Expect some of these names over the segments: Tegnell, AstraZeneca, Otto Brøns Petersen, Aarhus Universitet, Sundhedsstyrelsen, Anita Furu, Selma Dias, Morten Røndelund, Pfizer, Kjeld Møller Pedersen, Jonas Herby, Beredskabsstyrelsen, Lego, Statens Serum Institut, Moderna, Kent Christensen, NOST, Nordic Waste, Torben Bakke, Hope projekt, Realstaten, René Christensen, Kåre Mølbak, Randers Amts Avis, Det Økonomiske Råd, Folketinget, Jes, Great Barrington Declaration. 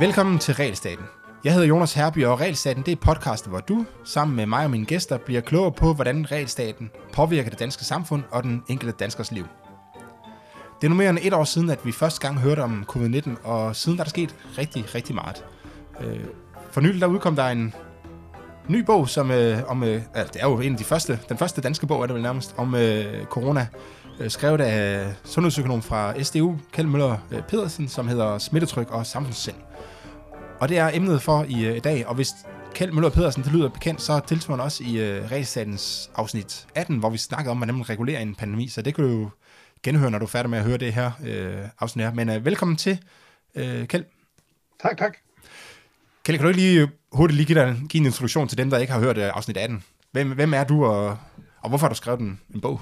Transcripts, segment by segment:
Velkommen til Realstaten. Jeg hedder Jonas Herby, og Realstaten det er podcasten, hvor du, sammen med mig og mine gæster, bliver klogere på, hvordan realstaten påvirker det danske samfund og den enkelte danskers liv. Det er nu mere end et år siden, at vi første gang hørte om covid-19, og siden der er sket rigtig meget. For nylig der udkom der en ny bog, som det er jo en af de første, den første danske bog er det vel nærmest, om corona, skrevet af sundhedsøkonom fra SDU, Kjeld Møller Pedersen, som hedder Smittetryk og samfundssind. Og det er emnet for i dag, og hvis Kjeld Møller Pedersen det lyder bekendt, så tilsvarer han også i Realstatens afsnit 18, hvor vi snakkede om, hvordan man regulerer en pandemi, så det kan du jo genhøre, når du er færdig med at høre det her afsnit her. Men velkommen til, Kjeld. Tak. Kjeld, kan du ikke lige hurtigt give en introduktion til dem, der ikke har hørt afsnit 18? Hvem er du, og hvorfor har du skrevet en bog?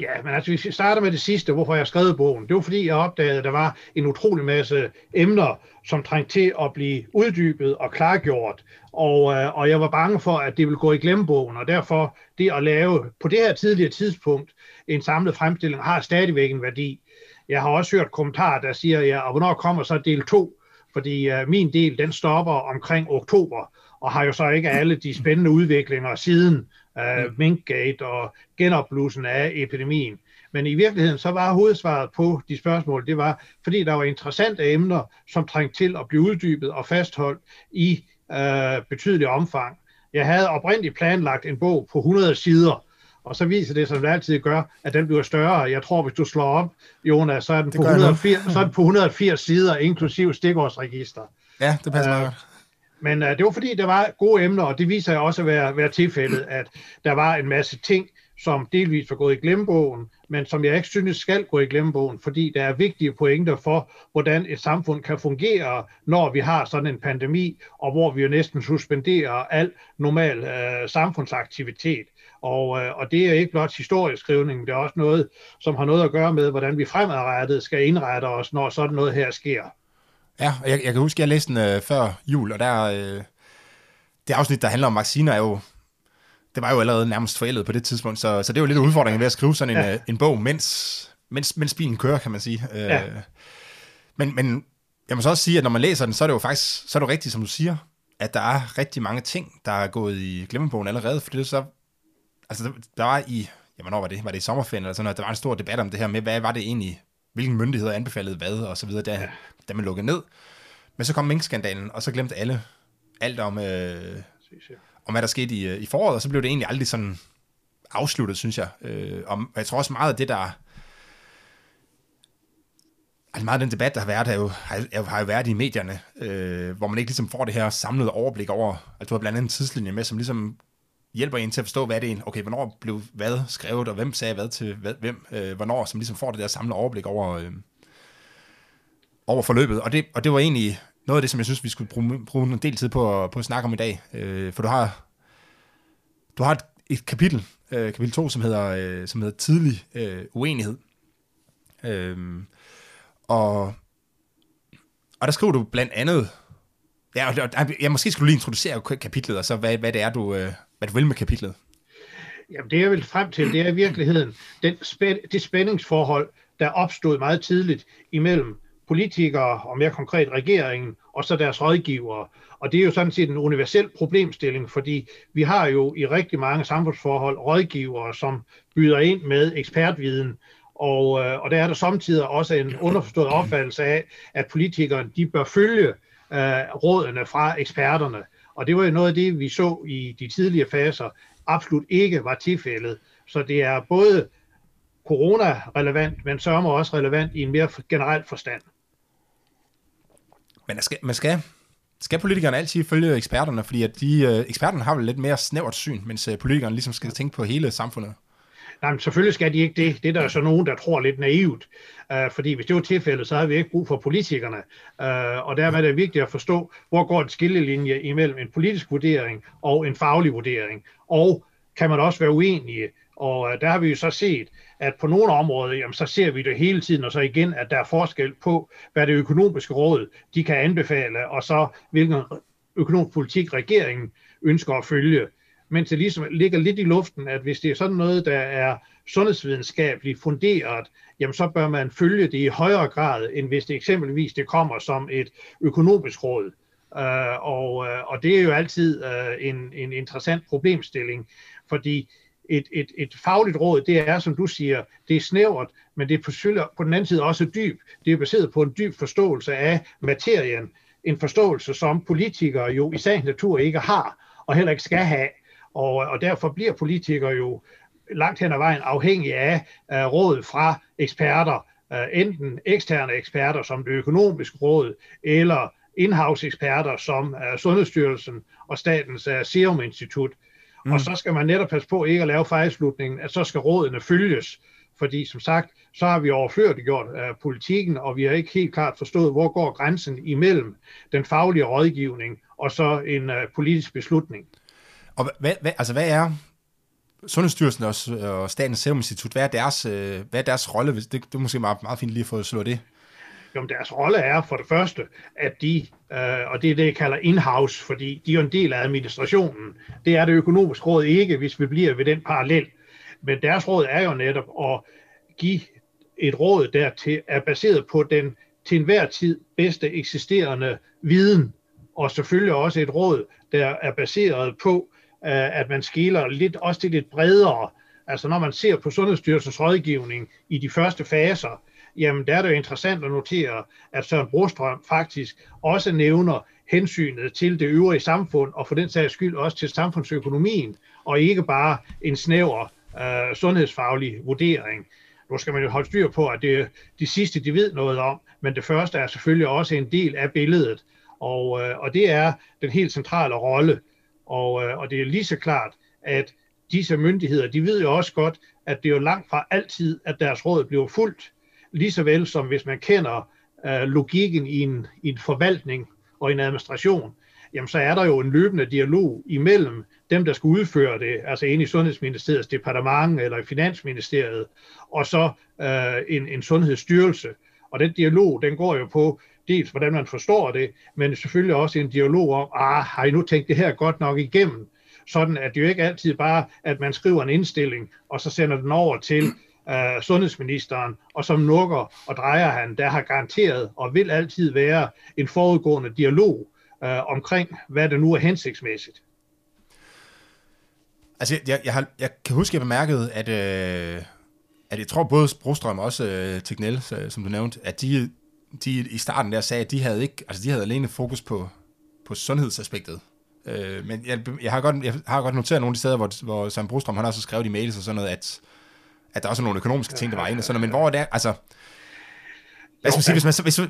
Ja, men altså, hvis vi starter med det sidste, hvorfor jeg skrev bogen. Det var, fordi jeg opdagede, at der var en utrolig masse emner, som trængte til at blive uddybet og klargjort. Og jeg var bange for, at det ville gå i glemmebogen, og derfor det at lave på det her tidligere tidspunkt en samlet fremstilling har stadigvæk en værdi. Jeg har også hørt kommentarer, der siger, ja, og hvornår kommer så del 2? Fordi min del, den stopper omkring oktober, og har jo så ikke alle de spændende udviklinger siden minkgate og genopblussen af epidemien. Men i virkeligheden så var hovedsvaret på de spørgsmål, det var, fordi der var interessante emner, som trængte til at blive uddybet og fastholdt i betydelig omfang. Jeg havde oprindeligt planlagt en bog på 100 sider, og så viser det, som det altid gør, at den bliver større. Jeg tror, hvis du slår op, Jonas, så er den, på 180, så er den på 180 sider, inklusiv stikårsregister. Ja, det passer meget godt. Men det var, fordi der var gode emner, og det viser jeg også at være tilfældet, at der var en masse ting, som delvis var gået i glemmebogen, men som jeg ikke synes skal gå i glemmebogen, fordi der er vigtige pointer for, hvordan et samfund kan fungere, når vi har sådan en pandemi, og hvor vi jo næsten suspenderer al normal samfundsaktivitet. Og det er ikke blot historisk skrivning, det er også noget, som har noget at gøre med, hvordan vi fremadrettet skal indrette os, når sådan noget her sker. Ja, og jeg kan huske, at jeg læste den før jul, og der det afsnit, der handler om vacciner, er jo, det var jo allerede nærmest forældet på det tidspunkt, så det er jo lidt udfordringen ved at skrive sådan en bog, mens bilen kører, kan man sige. Ja. Men jeg må så også sige, at når man læser den, så er det jo faktisk, så er det jo rigtigt, som du siger, at der er rigtig mange ting, der er gået i glemmebogen allerede, fordi det så, altså der var var det i sommerferien eller sådan noget, der var en stor debat om det her med, hvad var det egentlig, hvilken myndigheder anbefalede hvad, og så videre, da man lukkede ned. Men så kom minkskandalen, og så glemte alle alt om hvad der skete i foråret, og så blev det egentlig aldrig sådan afsluttet, synes jeg. Og jeg tror også meget af det, meget af den debat, der har været, har jo været i medierne, hvor man ikke ligesom får det her samlede overblik over, at du har blandt andet en tidslinje med, som ligesom hjælper en til at forstå, hvad det er okay, hvornår blev hvad skrevet, og hvem sagde hvad til hvem, hvornår, som ligesom får det der samlede overblik over forløbet. Og det var egentlig noget af det, som jeg synes, vi skulle bruge en del tid på at snakke om i dag. For du har et kapitel, kapitel 2, som hedder Tidlig uenighed. Og der skriver du blandt andet, ja, måske skulle du lige introducere kapitlet, og så hvad det er, du vil med kapitlet. Jamen det, jeg vil frem til, det er i virkeligheden det spændingsforhold, der opstod meget tidligt imellem politikere, og mere konkret regeringen, og så deres rådgivere. Og det er jo sådan set en universel problemstilling, fordi vi har jo i rigtig mange samfundsforhold rådgivere, som byder ind med ekspertviden, og der er der samtidig også en underforstået opfattelse af, at politikerne de bør følge rådene fra eksperterne. Og det var jo noget af det, vi så i de tidligere faser, absolut ikke var tilfældet. Så det er både corona-relevant, men sørger også relevant i en mere generel forstand. Men skal politikerne altid følge eksperterne? Fordi at eksperterne har vel lidt mere snævert syn, mens politikerne ligesom skal tænke på hele samfundet? Nej, men selvfølgelig skal de ikke det. Det er der så nogen, der tror lidt naivt. Fordi hvis det var tilfældet, så havde vi ikke brug for politikerne. Og dermed er det vigtigt at forstå, hvor går en skillelinje imellem en politisk vurdering og en faglig vurdering. Og kan man også være uenige. Og der har vi jo så set, at på nogle områder, jamen, så ser vi det hele tiden, og så igen, at der er forskel på, hvad det økonomiske råd de kan anbefale, og så hvilken økonomisk politik regeringen ønsker at følge. Men det ligesom ligger lidt i luften, at hvis det er sådan noget, der er sundhedsvidenskabeligt funderet, jamen så bør man følge det i højere grad, end hvis det eksempelvis det kommer som et økonomisk råd. Og det er jo altid en interessant problemstilling, fordi et fagligt råd, det er, som du siger, det er snævert, men det er på den anden side også dyb. Det er baseret på en dyb forståelse af materien, en forståelse, som politikere jo i sagens natur ikke har, og heller ikke skal have, og derfor bliver politikere jo langt hen ad vejen afhængige af råd fra eksperter, enten eksterne eksperter som Det Økonomiske Råd, eller in-house eksperter som Sundhedsstyrelsen og Statens Serum Institut. Mm. Og så skal man netop passe på ikke at lave fejlslutningen, at så skal rådene følges, fordi som sagt, så har vi overflødiggjort politikken, og vi har ikke helt klart forstået, hvor går grænsen imellem den faglige rådgivning og så en politisk beslutning. Og hvad er Sundhedsstyrelsen og Statens Serum Institut, hvad er deres rolle? Det er måske meget fint lige at få slået det. Jo, deres rolle er for det første, at de, og det er det, jeg kalder in-house, fordi de er en del af administrationen. Det er Det Økonomiske Råd ikke, hvis vi bliver ved den parallel. Men deres råd er jo netop at give et råd, der er baseret på den til enhver tid bedste eksisterende viden, og selvfølgelig også et råd, der er baseret på, at man skeler lidt, også til lidt bredere. Altså når man ser på Sundhedsstyrelsens rådgivning i de første faser, jamen der er det jo interessant at notere, at Søren Brostrøm faktisk også nævner hensynet til det øvrige samfund, og for den sags skyld også til samfundsøkonomien, og ikke bare en snæver sundhedsfaglig vurdering. Nu skal man jo holde styr på, at det er de sidste, de ved noget om, men det første er selvfølgelig også en del af billedet, og det er den helt centrale rolle. Og det er lige så klart, at disse myndigheder, de ved jo også godt, at det er jo langt fra altid, at deres råd bliver fulgt, lige så vel som hvis man kender logikken i en forvaltning og en administration, jamen så er der jo en løbende dialog imellem dem, der skal udføre det, altså inde i Sundhedsministeriets departement eller i Finansministeriet, og så en sundhedsstyrelse. Og den dialog, den går jo på dels, hvordan man forstår det, men selvfølgelig også en dialog om, har I nu tænkt det her godt nok igennem? Sådan at det jo ikke altid bare, at man skriver en indstilling, og så sender den over til sundhedsministeren, og som nukker og drejer han, der har garanteret og vil altid være en forudgående dialog omkring, hvad det nu er hensigtsmæssigt. Altså, jeg kan huske, at jeg bemærkede, at jeg tror både Brostrøm og også Tegnell, som du nævnte, at de i starten der sagde, at de havde alene fokus på sundhedsaspektet. Men jeg har godt noteret nogle af de steder, hvor Søren Brostrøm, han har så skrevet i mails og sådan noget, at der også er nogle økonomiske ting, der var inde. Men hvor er det, altså... Lad os sige,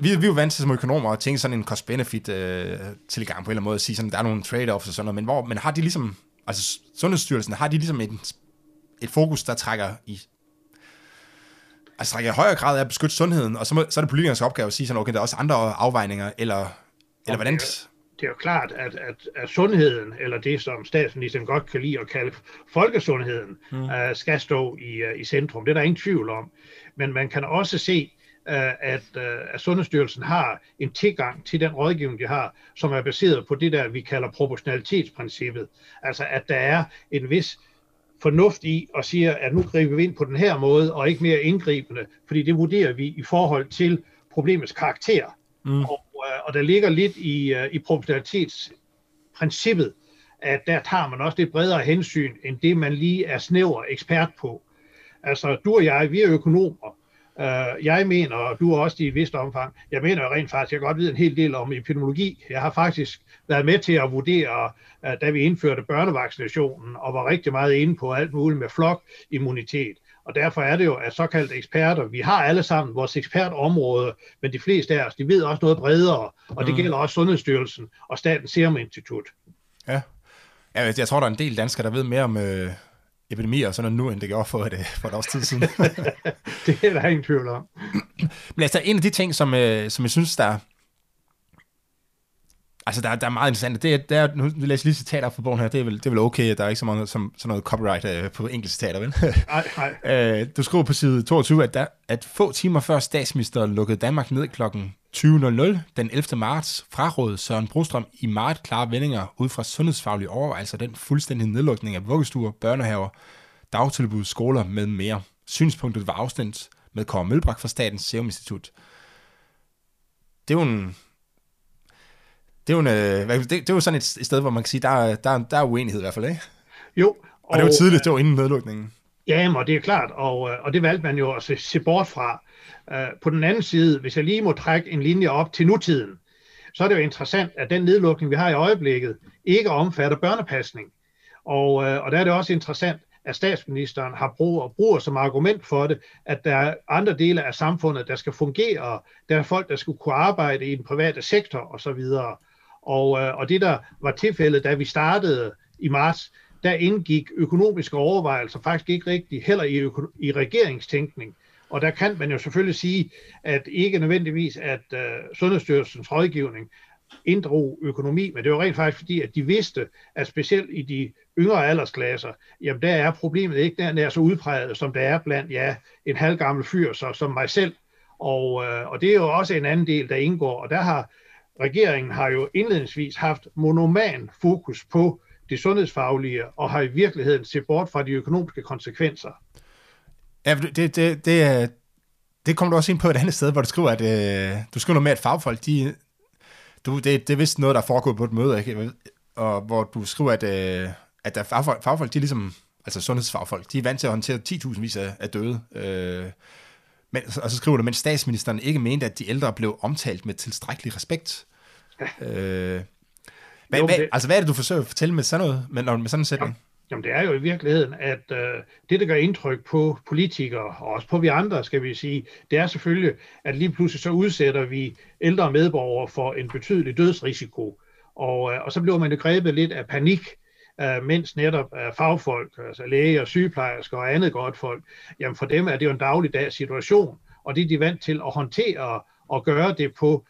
hvis vi er vant til som økonomer at tænke sådan en cost-benefit-tilgang på en eller anden måde, at sige sådan, der er nogle trade-offs og sådan noget, men har de ligesom... Altså, Sundhedsstyrelsen, har de ligesom et fokus, der trækker i... Altså trækker i højere grad af at beskytte sundheden, og så er det politikernes opgave at sige sådan, okay, der er også andre afvejninger, eller hvordan... Det er jo klart, at sundheden, eller det som statsministeren godt kan lide at kalde folkesundheden, skal stå i centrum. Det er der ingen tvivl om. Men man kan også se, at Sundhedsstyrelsen har en tilgang til den rådgivning, de har, som er baseret på det der, vi kalder proportionalitetsprincippet. Altså at der er en vis fornuft i og siger, at nu griber vi ind på den her måde, og ikke mere indgribende, fordi det vurderer vi i forhold til problemets karakter. Mm. Og der ligger lidt i proportionalitetsprincippet, at der tager man også lidt bredere hensyn, end det man lige er snæver ekspert på. Altså du og jeg, vi er økonomer. Jeg mener, og du er også i et vist omfang, jeg mener jo rent faktisk, jeg godt ved en hel del om epidemiologi. Jeg har faktisk været med til at vurdere, da vi indførte børnevaccinationen, og var rigtig meget inde på alt muligt med flokimmunitet. Og derfor er det jo, at såkaldte eksperter, vi har alle sammen vores ekspertområde, men de fleste af os, de ved også noget bredere, og det gælder også Sundhedsstyrelsen og Statens Serum Institut. Ja, jeg tror, der er en del danskere, der ved mere om epidemier og sådan noget nu, end det gjorde for et års tid siden. Det er der ingen tvivl om. Men altså, en af de ting, som jeg synes, der er meget interessant. Nu læser jeg lige citater fra bogen her. Det er vel okay, at der er ikke så meget som sådan noget copyright på enkelte citater, vel? Nej. Du skriver på side 22, at få timer før statsministeren lukkede Danmark ned klokken 20.00 den 11. marts, frarådede Søren Brostrøm i meget klare vendinger ud fra sundhedsfaglige overvejelser den fuldstændige nedlukning af vuggestuer, børnehaver, dagtilbud, skoler med mere. synspunktet var afstemt med Kåre Mølbak fra Statens Serum Institut. Det er jo sådan et sted, hvor man kan sige, der er uenighed i hvert fald, ikke? Jo. Og det var tidligt, det var inden nedlukningen. Jamen, og det er klart, og det valgte man jo at se bort fra. På den anden side, hvis jeg lige må trække en linje op til nutiden, så er det jo interessant, at den nedlukning, vi har i øjeblikket, ikke omfatter børnepasning. Og der er det også interessant, at statsministeren har bruger som argument for det, at der er andre dele af samfundet, der skal fungere, der er folk, der skulle kunne arbejde i den private sektor osv. Og det, der var tilfældet, da vi startede i marts, der indgik økonomiske overvejelser faktisk ikke rigtigt, heller i regeringstænkning. Og der kan man jo selvfølgelig sige, at ikke nødvendigvis, at Sundhedsstyrelsens rådgivning inddrog økonomi, men det var rent faktisk fordi, at de vidste, at specielt i de yngre aldersklasser, jamen der er problemet ikke der så udpræget, som der er blandt en halvgammel fyr som mig selv. Og det er jo også en anden del, der indgår, og der har regeringen jo indledningsvis haft monoman fokus på det sundhedsfaglige, og har i virkeligheden set bort fra de økonomiske konsekvenser. Ja, det kommer du også ind på et andet sted, hvor du skriver, at noget med, at fagfolk, det er vist noget, der foregår på et møde, ikke? Og hvor du skriver, at der fagfolk, de er ligesom, altså sundhedsfagfolk, de er vant til at håndtere 10.000 vis af døde. Og så skriver du, men statsministeren ikke mente, at de ældre blev omtalt med tilstrækkelig respekt. Ja. Hvad er det, du forsøger at fortælle med sådan noget, med sådan en sætning? Jamen, det er jo i virkeligheden, at det, der gør indtryk på politikere, og også på vi andre, skal vi sige, det er selvfølgelig, at lige pludselig så udsætter vi ældre medborgere for en betydelig dødsrisiko. Og så bliver man jo grebet lidt af panik, mens netop fagfolk, altså læger, sygeplejersker og andet godt folk, jamen for dem er det jo en dagligdags situation, og det er de vant til at håndtere og gøre det på,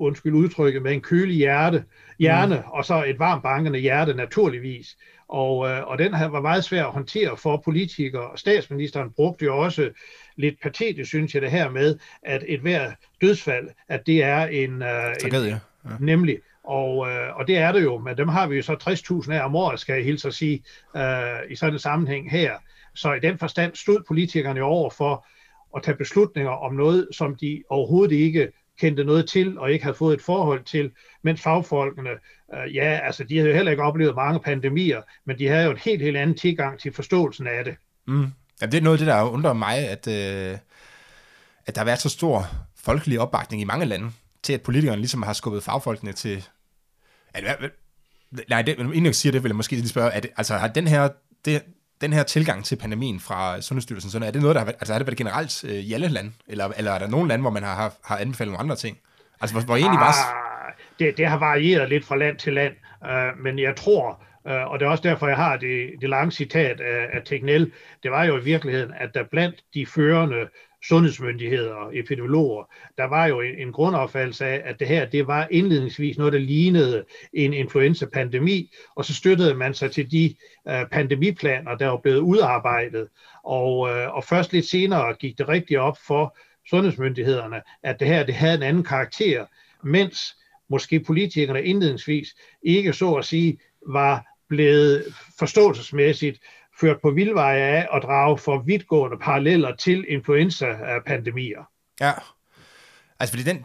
undskyld udtrykket, med en kølig hjerne, og så et varmt bankende hjerte naturligvis. Og den her var meget svær at håndtere for politikere, og statsministeren brugte jo også lidt patetisk, synes jeg, det her med, at et hvert dødsfald, at det er en... tragedie. Ja. Nemlig. Og det er det jo, men dem har vi jo så 60.000 af om året, skal jeg hilse at sige, i sådan en sammenhæng her. Så i den forstand stod politikerne jo over for at tage beslutninger om noget, som de overhovedet ikke kendte noget til og ikke havde fået et forhold til, mens fagfolkene, de havde jo heller ikke oplevet mange pandemier, men de havde jo en helt anden tilgang til forståelsen af det. Mm. Jamen, det er noget af det, der undrer mig, at der har været så stor folkelig opbakning i mange lande til, at politikerne ligesom har skubbet fagfolkene til... Inden jeg siger det, vil jeg måske lige spørge, har den her tilgang til pandemien fra Sundhedsstyrelsen, sådan, er det noget, der har været, har det været generelt i alle lande? Eller er der nogle lande, hvor man har anbefalet nogle andre ting? Altså, hvor egentlig var... Det har varieret lidt fra land til land, men jeg tror, og det er også derfor, jeg har det lange citat af Tegnell, det var jo i virkeligheden, at der blandt de førende sundhedsmyndigheder og epidemiologer, der var jo en grundopfattelse af, at det her, det var indledningsvis noget, der lignede en influenza-pandemi, og så støttede man sig til de pandemiplaner, der var blevet udarbejdet, og først lidt senere gik det rigtig op for sundhedsmyndighederne, at det her, det havde en anden karakter, mens måske politikerne indledningsvis ikke så at sige, var blevet forståelsesmæssigt ført på vildveje af at drage for vidtgående paralleller til influenza-pandemier. Ja, altså fordi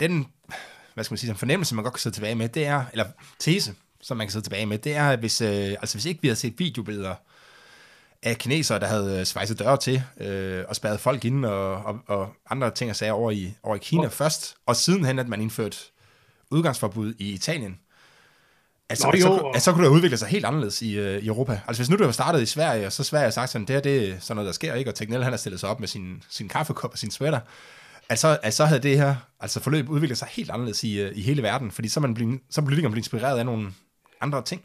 den fornemmelse, man godt kan sidde tilbage med, det er, eller tese, som man kan sidde tilbage med, det er, hvis ikke vi havde set videobilleder af kinesere, der havde svejset døre til og spærret folk inde og andre ting og sager over i Kina først, og sidenhen, at man indførte udgangsforbud i Italien, så kunne det udvikle sig helt anderledes i Europa. Altså hvis nu du har startet i Sverige, og så Sverige har sagt sådan, det er sådan noget, der sker, ikke? Og Tegnell, han har stillet sig op med sin kaffekop og sin sweater, altså havde det her forløb udviklet sig helt anderledes i hele verden, fordi så politikerne bliver inspireret af nogle andre ting.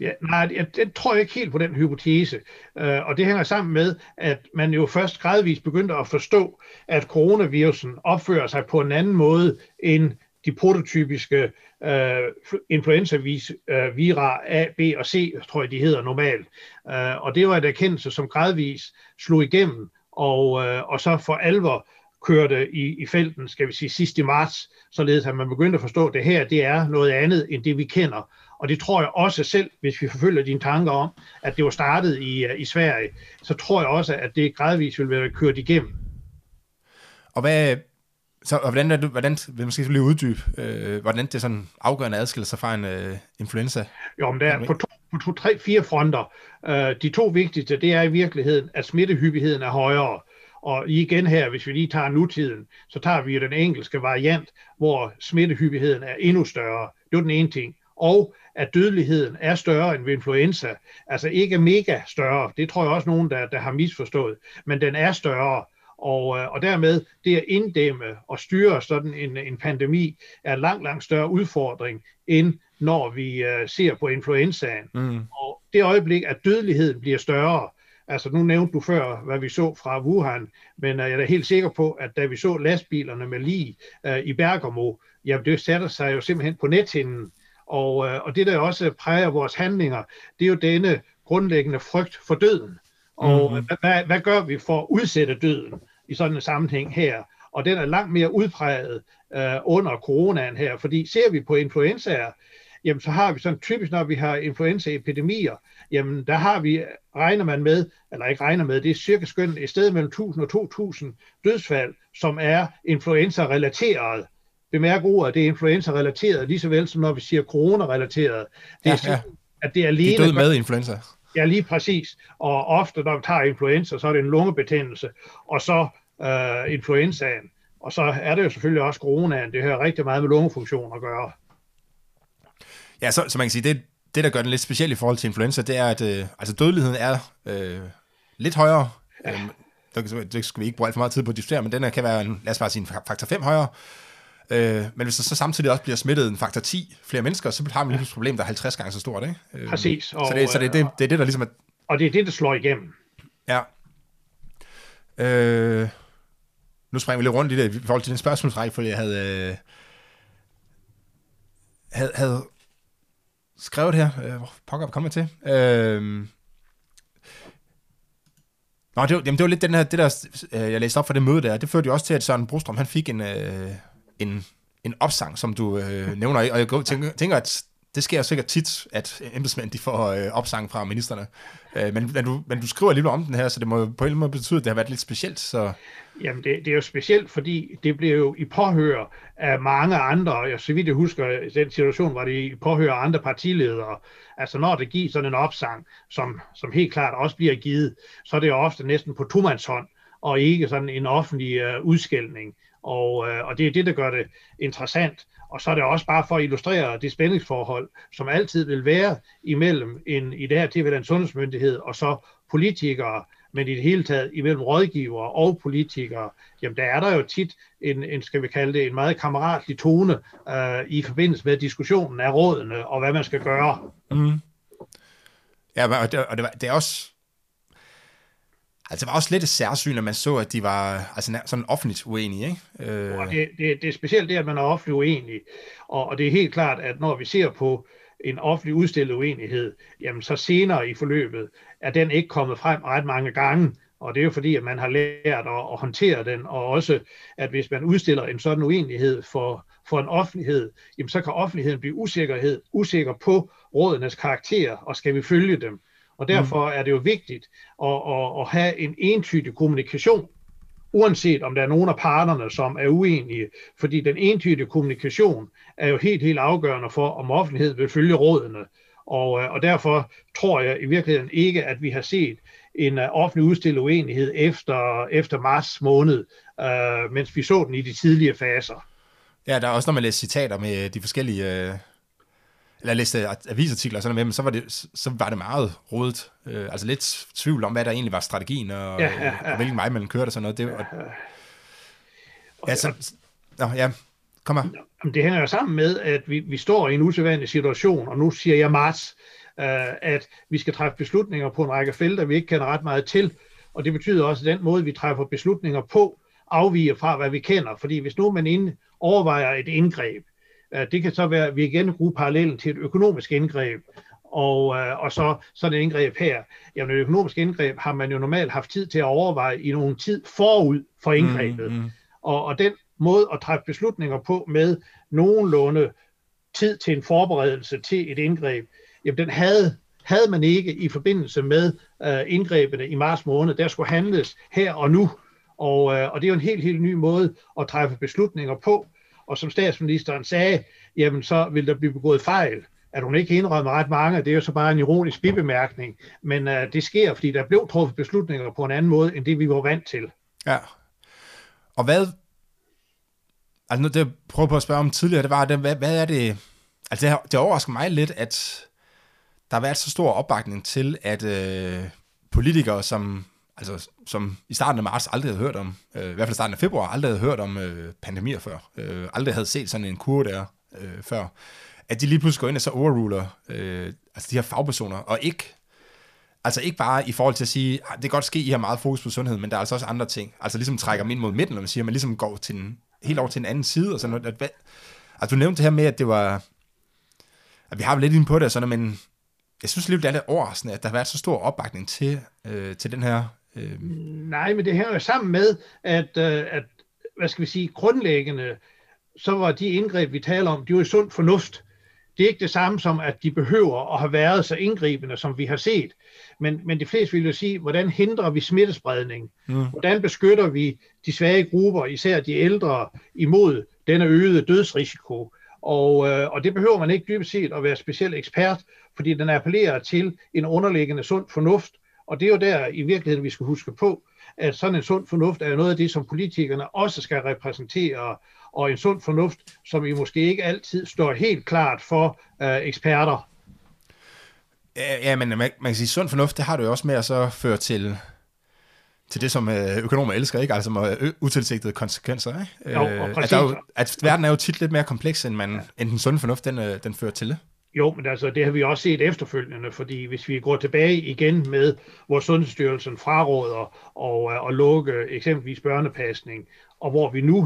Ja, nej, jeg tror ikke helt på den hypotese, og det hænger sammen med, at man jo først gradvist begyndte at forstå, at coronavirusen opfører sig på en anden måde end de prototypiske influenza-vira A, B og C, tror jeg, de hedder normalt. Og det var et erkendelse, som gradvis slog igennem, og så for alvor kørte i felten, skal vi sige, sidst i marts, således at man begyndte at forstå, at det her, det er noget andet end det, vi kender. Og det tror jeg også selv, hvis vi forfølger dine tanker om, at det var startet i Sverige, så tror jeg også, at det gradvist vil være kørt igennem. Og hvad... Så, og hvordan vil man lige uddybe, hvordan det sådan afgørende adskiller sig fra en influenza? Jo, men der er på 3-4 fronter. De to vigtigste, det er i virkeligheden, at smittehyppigheden er højere. Og igen her, hvis vi lige tager nutiden, så tager vi jo den engelske variant, hvor smittehyppigheden er endnu større. Det er den ene ting. Og at dødeligheden er større end ved influenza. Altså ikke mega større. Det tror jeg også nogen, der har misforstået. Men den er større. Og dermed det at inddæmme og styre sådan en pandemi er en langt større udfordring, end når vi ser på influenzaen. Mm. Og det øjeblik, at dødeligheden bliver større, altså nu nævnte du før, hvad vi så fra Wuhan, men jeg er da helt sikker på, at da vi så lastbilerne med lig i Bergamo, jamen det satte sig jo simpelthen på nethinden. Og det, der også præger vores handlinger, det er jo denne grundlæggende frygt for døden. Og hvad gør vi for at udsætte døden i sådan en sammenhæng her? Og den er langt mere udpræget under coronaen her, fordi ser vi på influenzaer, jamen så har vi sådan typisk, når vi har influenzaepidemier, jamen der har vi, det er cirka skønt et sted mellem 1000 og 2000 dødsfald, som er influenza-relateret. Bemærk ordet, det er influenza-relateret, lige så vel som når vi siger corona-relateret. Det er sådan, at det alene... De døde med influenza. Ja, lige præcis. Og ofte, når vi tager influenza, så er det en lungebetændelse, og så influenzaen. Og så er det jo selvfølgelig også coronaen. Det hører rigtig meget med lungefunktion at gøre. Ja, så man kan sige, det der gør den lidt speciel i forhold til influenza, det er, at dødeligheden er lidt højere. Ja. Det skal vi ikke bruge alt for meget tid på at diskutere, men den her kan være, lad os bare sige, en faktor 5 højere. Men hvis der så samtidig også bliver smittet en faktor 10 flere mennesker, så har man lige et problem, der er 50 gange så stort, ikke? Præcis. Så det er det, der ligesom er... Og det er det, der slår igennem. Ja. Nu springer vi lidt rundt i det i forhold til den spørgsmålsrække, fordi jeg havde skrevet her. Hvor pokker kom jeg til? Nå, det var lidt den her, det der, jeg læste op fra det møde der, det førte jo også til, at Søren Brostrøm, han fik en opsang, som du nævner, og jeg tænker, at det sker jo sikkert tit, at embedsmænd de får opsang fra ministerne. Men du skriver alligevel om den her, så det må på en måde betyde, at det har været lidt specielt. Så... Jamen, det er jo specielt, fordi det blev jo i påhør af mange andre, og så vidt jeg husker, i den situation var det i påhør af andre partiledere. Altså, når det giver sådan en opsang, som helt klart også bliver givet, så er det jo ofte næsten på tomandshånd, og ikke sådan en offentlig udskældning. Og det er det, der gør det interessant. Og så er det også bare for at illustrere det spændingsforhold, som altid vil være imellem i det her tilfælde en sundhedsmyndighed og så politikere, men i det hele taget imellem rådgivere og politikere. Jamen der er der jo tit en skal vi kalde det, en meget kammeratlig tone i forbindelse med diskussionen af rådene og hvad man skal gøre. Mm. Ja, og det er også... Altså, det var også lidt et særsyn, at man så, at de var altså, sådan offentligt uenige, ikke? Det er specielt det, at man er offentligt uenig. Og det er helt klart, at når vi ser på en offentlig udstillet uenighed, jamen så senere i forløbet er den ikke kommet frem ret mange gange. Og det er jo fordi, at man har lært at håndtere den, og også, at hvis man udstiller en sådan uenighed for en offentlighed, jamen så kan offentligheden blive usikker på rådenes karakter, og skal vi følge dem? Og derfor er det jo vigtigt at have en entydig kommunikation, uanset om der er nogen af parterne, som er uenige. Fordi den entydige kommunikation er jo helt afgørende for, om offentligheden vil følge rådene. Og derfor tror jeg i virkeligheden ikke, at vi har set en offentlig udstillet uenighed efter marts måned, mens vi så den i de tidlige faser. Ja, der er også, når man læser citater med de forskellige... eller læste avisartikler og sådan noget med dem, så var det meget rodet. Altså lidt tvivl om, hvad der egentlig var strategien, og, og hvilken vej man kørte og sådan noget. Kom her. Det hænger jo sammen med, at vi står i en usædvanlig situation, og nu siger jeg marts, at vi skal træffe beslutninger på en række felter, vi ikke kender ret meget til, og det betyder også, at den måde, vi træffer beslutninger på, afviger fra, hvad vi kender. Fordi hvis nu man overvejer et indgreb, det kan så være, at vi igen bruger parallellen til et økonomisk indgreb, og så sådan et indgreb her. Jamen et økonomisk indgreb har man jo normalt haft tid til at overveje i nogen tid forud for indgrebet. Og den måde at træffe beslutninger på med nogenlunde tid til en forberedelse til et indgreb, jamen den havde man ikke i forbindelse med indgrebene i marts måned. Der skulle handles her og nu, og det er jo en helt ny måde at træffe beslutninger på. Og som statsministeren sagde, jamen så vil der blive begået fejl. At hun ikke indrømmer ret mange, det er jo så bare en ironisk bibemærkning, men det sker, fordi der blev truffet beslutninger på en anden måde, end det vi var vant til. Ja, og hvad, altså nu det jeg prøvede på at spørge om tidligere, det var, hvad er det, altså det overrasker mig lidt, at der har været så stor opbakning til, at politikere, som i starten af marts aldrig havde hørt om, i hvert fald starten af februar, aldrig havde hørt om pandemier før, aldrig havde set sådan en kurve der før, at de lige pludselig går ind og så overruler de her fagpersoner, og ikke bare i forhold til at sige, det kan godt ske, I har meget fokus på sundhed, men der er altså også andre ting. Altså ligesom trækker man ind mod midten, når man siger, man ligesom går til helt over til en anden side. Og sådan noget. Altså du nævnte det her med, at det var, at vi har lidt inde på det, sådan, men jeg synes lige, det er lidt overraskende, at der har været så stor opbakning til den her. Nej, men det hænger jo sammen med, at hvad skal vi sige, grundlæggende, så var de indgreb, vi taler om, de var sund fornuft. Det er ikke det samme som, at de behøver at have været så indgribende, som vi har set. Men de fleste vil jo sige, hvordan hindrer vi smittespredning? Hvordan beskytter vi de svage grupper, især de ældre, imod denne øgede dødsrisiko? Og det behøver man ikke dybest set at være speciel ekspert, fordi den appellerer til en underliggende sund fornuft. Og det er jo der i virkeligheden, vi skal huske på, at sådan en sund fornuft er noget af det, som politikerne også skal repræsentere, og en sund fornuft, som I måske ikke altid står helt klart for eksperter. Ja, men man kan sige, sund fornuft, det har du jo også med at så føre til det, som økonomer elsker, ikke? Altså med utilsigtede konsekvenser, ikke? Jo, præcis. At verden er jo tit lidt mere kompleks, end den sunde fornuft, den fører til det. Jo, men altså, det har vi også set efterfølgende, fordi hvis vi går tilbage igen med, hvor Sundhedsstyrelsen fraråder at lukke eksempelvis børnepasning, og hvor vi nu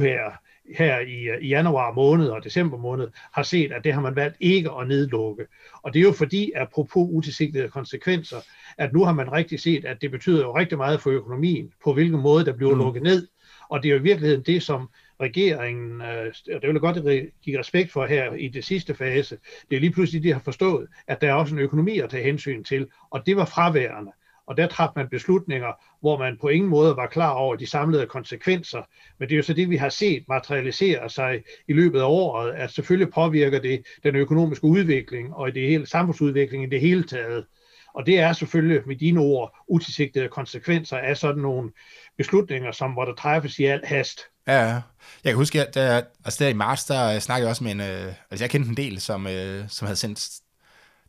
her i januar måned og december måned har set, at det har man valgt ikke at nedlukke. Og det er jo fordi, apropos utilsigtede konsekvenser, at nu har man rigtig set, at det betyder jo rigtig meget for økonomien, på hvilken måde der bliver lukket ned. Og det er jo i virkeligheden det, som regeringen, og det vil godt give respekt for her i det sidste fase, det er lige pludselig, de har forstået, at der er også en økonomi at tage hensyn til, og det var fraværende. Og der træffede man beslutninger, hvor man på ingen måde var klar over de samlede konsekvenser. Men det er jo så det, vi har set materialisere sig i løbet af året, at selvfølgelig påvirker det den økonomiske udvikling og i det hele samfundsudviklingen i det hele taget. Og det er selvfølgelig med dine ord utilsigtede konsekvenser af sådan nogle beslutninger, som hvor der træffes i al hast. Ja, jeg kan huske, at der i marts, der snakkede jeg også med jeg kendte en del, som havde sendt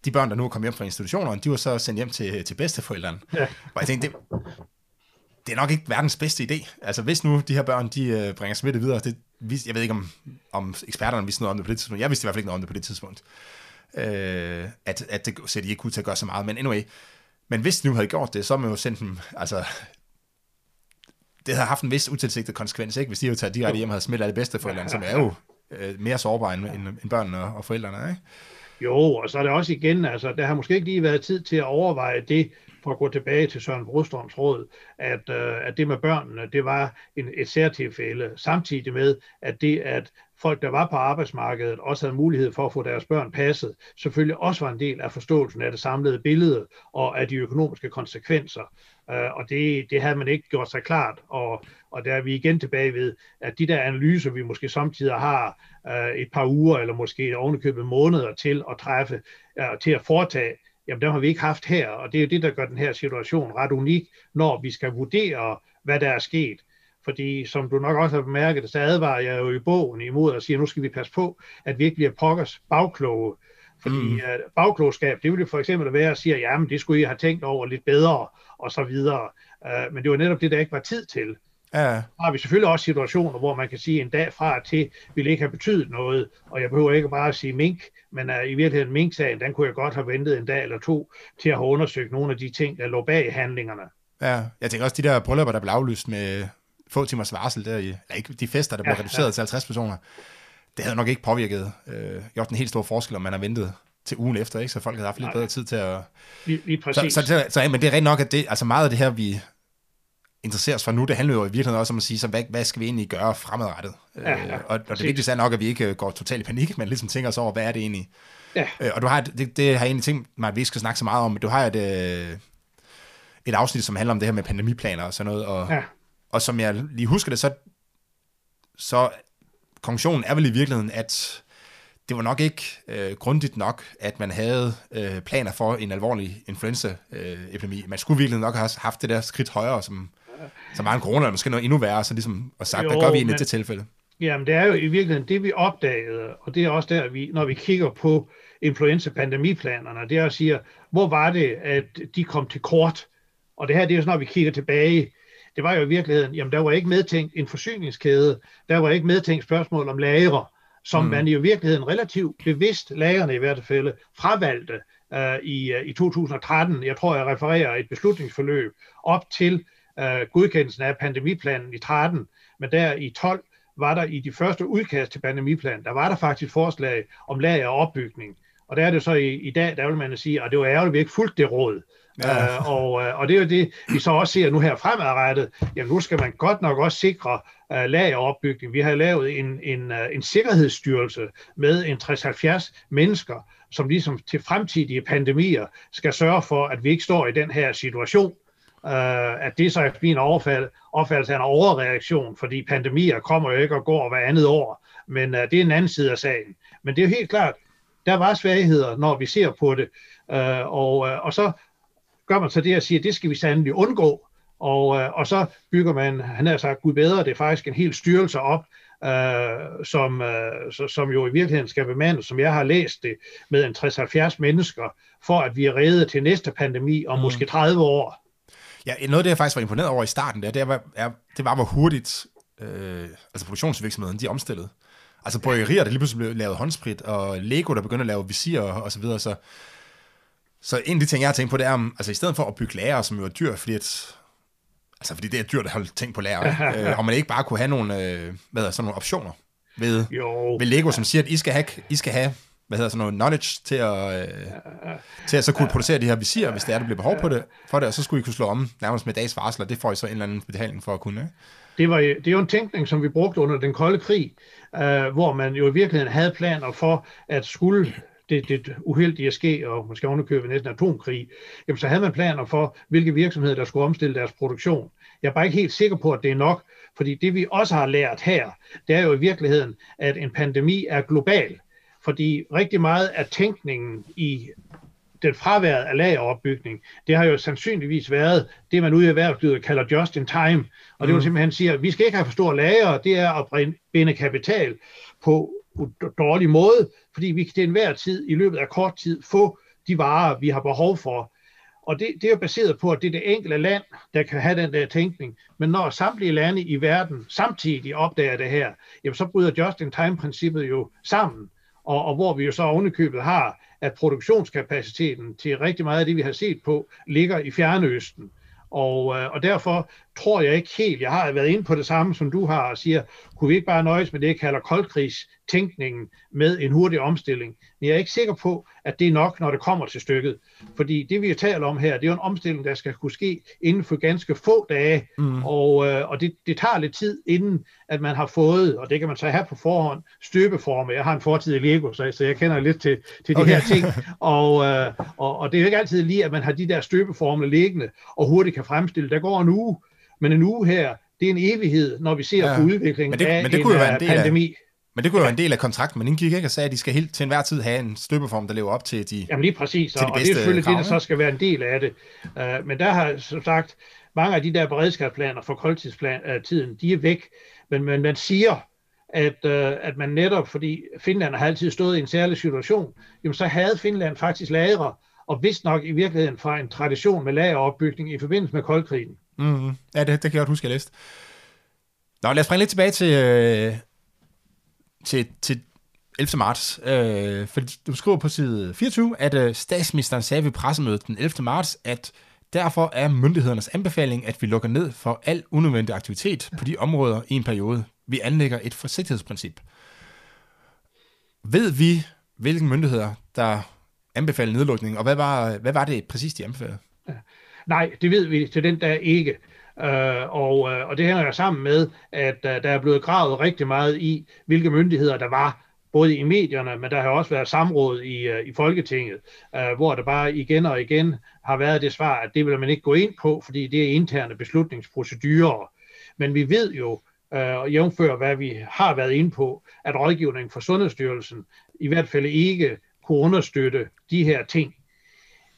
de børn, der nu er kommet hjem fra institutionerne, de var så sendt hjem til bedsteforældrene. Ja. Og jeg tænkte, det er nok ikke verdens bedste idé. Altså hvis nu de her børn, de bringer smitte videre, jeg ved ikke om eksperterne vidste noget om det på det tidspunkt. Jeg vidste i hvert fald ikke noget om det på det tidspunkt. At det ser de ikke ud til at gøre så meget, men anyway. Men hvis de nu havde gjort det, så havde man jo sendt dem, altså det havde haft en vis utilsigtet konsekvens, ikke? Hvis de havde taget direkte hjem og havde smidt af det bedste forældrene, som er jo mere sårbare end børnene og forældrene, ikke? Jo, og så er det også igen, altså der har måske ikke lige været tid til at overveje det, for at gå tilbage til Søren Brostrøms råd, at det med børnene, det var et særtilfælde, samtidig med, at det, at folk, der var på arbejdsmarkedet, også havde mulighed for at få deres børn passet, selvfølgelig også var en del af forståelsen af det samlede billede og af de økonomiske konsekvenser. Og det havde man ikke gjort sig klart, og der er vi igen tilbage ved, at de der analyser, vi måske samtidig har et par uger eller måske ovenikøbet måneder til at træffe, til at foretage, jamen dem har vi ikke haft her, og det er jo det, der gør den her situation ret unik, når vi skal vurdere, hvad der er sket. Fordi, som du nok også har bemærket, så advarer jeg jo i bogen imod at sige, at nu skal vi passe på, at vi ikke bliver pokkers bagkloge. Fordi bagklogskab, det ville jo for eksempel være at sige, jamen det skulle I have tænkt over lidt bedre, og så videre. Men det var netop det, der ikke var tid til. Ja. Så har vi selvfølgelig også situationer, hvor man kan sige, en dag fra til ville ikke have betydet noget, og jeg behøver ikke bare at sige mink, men i virkeligheden minksagen, den kunne jeg godt have ventet en dag eller to til at have undersøgt nogle af de ting, der lå bag handlingerne. Ja, jeg tænker også de der bryllupper, der blev aflyst med få timers varsel, de fester, der blev reduceret til 50 personer, det havde nok ikke påvirket, gjort en helt stor forskel, om man har ventet til ugen efter, ikke? Så folk havde haft lidt bedre tid til at... Lige præcis. Men det er rent nok, at det, altså meget af det her, vi interesseres for nu. Det handler jo i virkeligheden også om at sige, så hvad skal vi egentlig gøre fremadrettet? Ja. Og det vigtigste er nok, at vi ikke går totalt i panik, men ligesom tænker os over, hvad er det egentlig? Ja. Og du har det har jeg egentlig tænkt mig, at vi ikke skal snakke så meget om, men du har et afsnit, som handler om det her med pandemiplaner og sådan noget, og, ja. Og som jeg lige husker det, så konklusionen er vel i virkeligheden, at det var nok ikke grundigt nok, at man havde planer for en alvorlig influenza-epidemi. Man skulle virkelig nok have haft det der skridt højere, som var en corona, eller måske noget endnu værre, så ligesom, og sagt, hvad gør vi egentlig i det tilfælde? Jamen, det er jo i virkeligheden det, vi opdagede, og det er også der, når vi kigger på influenza-pandemiplanerne, det er at sige, hvor var det, at de kom til kort? Og det her, det er jo sådan, når vi kigger tilbage, det var jo i virkeligheden, jamen, der var ikke medtænkt en forsyningskæde, der var ikke medtænkt spørgsmål om lagre, som man i virkeligheden relativt bevidst, lagerne i hvert fald, fravalgte i 2013. Jeg tror, jeg refererer et beslutningsforløb op til godkendelsen af pandemiplanen i 13, men der i 12 var der i de første udkast til pandemiplanen, der var der faktisk forslag om lager og opbygning. Og der er det så i dag, der vil man sige, at det var ærgerligt, at vi ikke fulgte det råd. Ja. Og det er jo det, vi så også ser nu her fremadrettet. Jamen nu skal man godt nok også sikre lageropbygning. Vi har lavet en sikkerhedsstyrelse med en 60-70 mennesker, som ligesom til fremtidige pandemier skal sørge for, at vi ikke står i den her situation. At det så efter min opfattelse er en overreaktion, fordi pandemier kommer jo ikke og går hver andet år. Men det er en anden side af sagen. Men det er jo helt klart, der var svagheder, når vi ser på det. Og så gør man så det og siger, at det skal vi sandelig undgå, og så bygger man, han har sagt, gud bedre, det er faktisk en hel styrelse op, som jo i virkeligheden skal bemandes, som jeg har læst det, med en 60-70 mennesker, for at vi er reddet til næste pandemi om måske 30 år. Ja, noget af det, jeg faktisk var imponeret over i starten, det var, hvor hurtigt produktionsvirksomheden, de omstillede. Altså bryggerier, der lige pludselig blev lavet håndsprit, og Lego, der begyndte at lave visirer og så videre, Så en af de ting, jeg har tænkt på, det er, altså i stedet for at bygge lager, som jo er dyrt, fordi det er dyrt at holde ting på lager, og man ikke bare kunne have nogle optioner ved Lego, som siger, at I skal have knowledge til at så kunne producere de her visirer, hvis det bliver behov for det, og så skulle I kunne slå om nærmest med dags varsel, og det får I så en eller anden betaling for at kunne. Ikke? Det er jo en tænkning, som vi brugte under den kolde krig, hvor man jo i virkeligheden havde planer for, at skulle det uheldige at ske, og måske underkøbe næsten atomkrig, jamen så havde man planer for, hvilke virksomheder, der skulle omstille deres produktion. Jeg er bare ikke helt sikker på, at det er nok, fordi det vi også har lært her, det er jo i virkeligheden, at en pandemi er global, fordi rigtig meget af tænkningen i den fraværet af lageropbygning, det har jo sandsynligvis været det, man ude i erhvervslivet kalder just in time, og det vil simpelthen sige, at vi skal ikke have for store lager, det er at binde kapital på dårlig måde, fordi vi kan til enhver tid i løbet af kort tid få de varer, vi har behov for. Og det er jo baseret på, at det er det enkelte land, der kan have den der tænkning. Men når samtlige lande i verden samtidig opdager det her, jamen så bryder just-in-time-princippet jo sammen. Og hvor vi jo så ovenikøbet har, at produktionskapaciteten til rigtig meget af det, vi har set på, ligger i Fjernøsten. Og derfor tror jeg ikke helt, jeg har været inde på det samme, som du har, og siger, kunne vi ikke bare nøjes med det, jeg kalder koldkrigstænkningen med en hurtig omstilling? Men jeg er ikke sikker på, at det er nok, når det kommer til stykket. Fordi det, vi taler om her, det er jo en omstilling, der skal kunne ske inden for ganske få dage. Og det tager lidt tid, inden at man har fået, og det kan man så have på forhånd, støbeforme. Jeg har en fortid i Lego, så jeg kender lidt til de her ting. Og det er jo ikke altid lige, at man har de der støbeformler liggende, og hurtigt kan fremstille. Der går en uge. Men en uge her, det er en evighed, når vi ser på udviklingen af en pandemi. Men det kunne jo være en del af kontrakten, men indgik ikke og sagde, at de skal helt til enhver tid have en støbeform, der lever op til de bedste. Jamen lige præcis, og det er selvfølgelig krav, det, der så skal være en del af det. Men der har, som sagt, mange af de der beredskabsplaner for koldtidstiden, de er væk. Men man siger, at man netop, fordi Finland har altid stået i en særlig situation, jamen så havde Finland faktisk lagre, og vist nok i virkeligheden fra en tradition med lageropbygning i forbindelse med koldkrigen. Mm-hmm. Ja, det kan jeg godt huske, jeg læste. Nå, lad os springe lidt tilbage til 11. marts. Fordi du skriver på side 24, at statsministeren sagde ved pressemødet den 11. marts, at derfor er myndighedernes anbefaling, at vi lukker ned for al unødvendig aktivitet på de områder i en periode. Vi anlægger et forsigtighedsprincip. Ved vi, hvilke myndigheder, der anbefaler nedlukningen, og hvad var det præcis, de anbefalede? Nej, det ved vi til den dag ikke. Og det hænger jo sammen med, at der er blevet gravet rigtig meget i, hvilke myndigheder der var, både i medierne, men der har også været samråd i Folketinget, hvor der bare igen og igen har været det svar, at det vil man ikke gå ind på, fordi det er interne beslutningsprocedurer. Men vi ved jo, og jævnfør hvad vi har været inde på, at rådgivningen fra Sundhedsstyrelsen i hvert fald ikke kunne understøtte de her ting.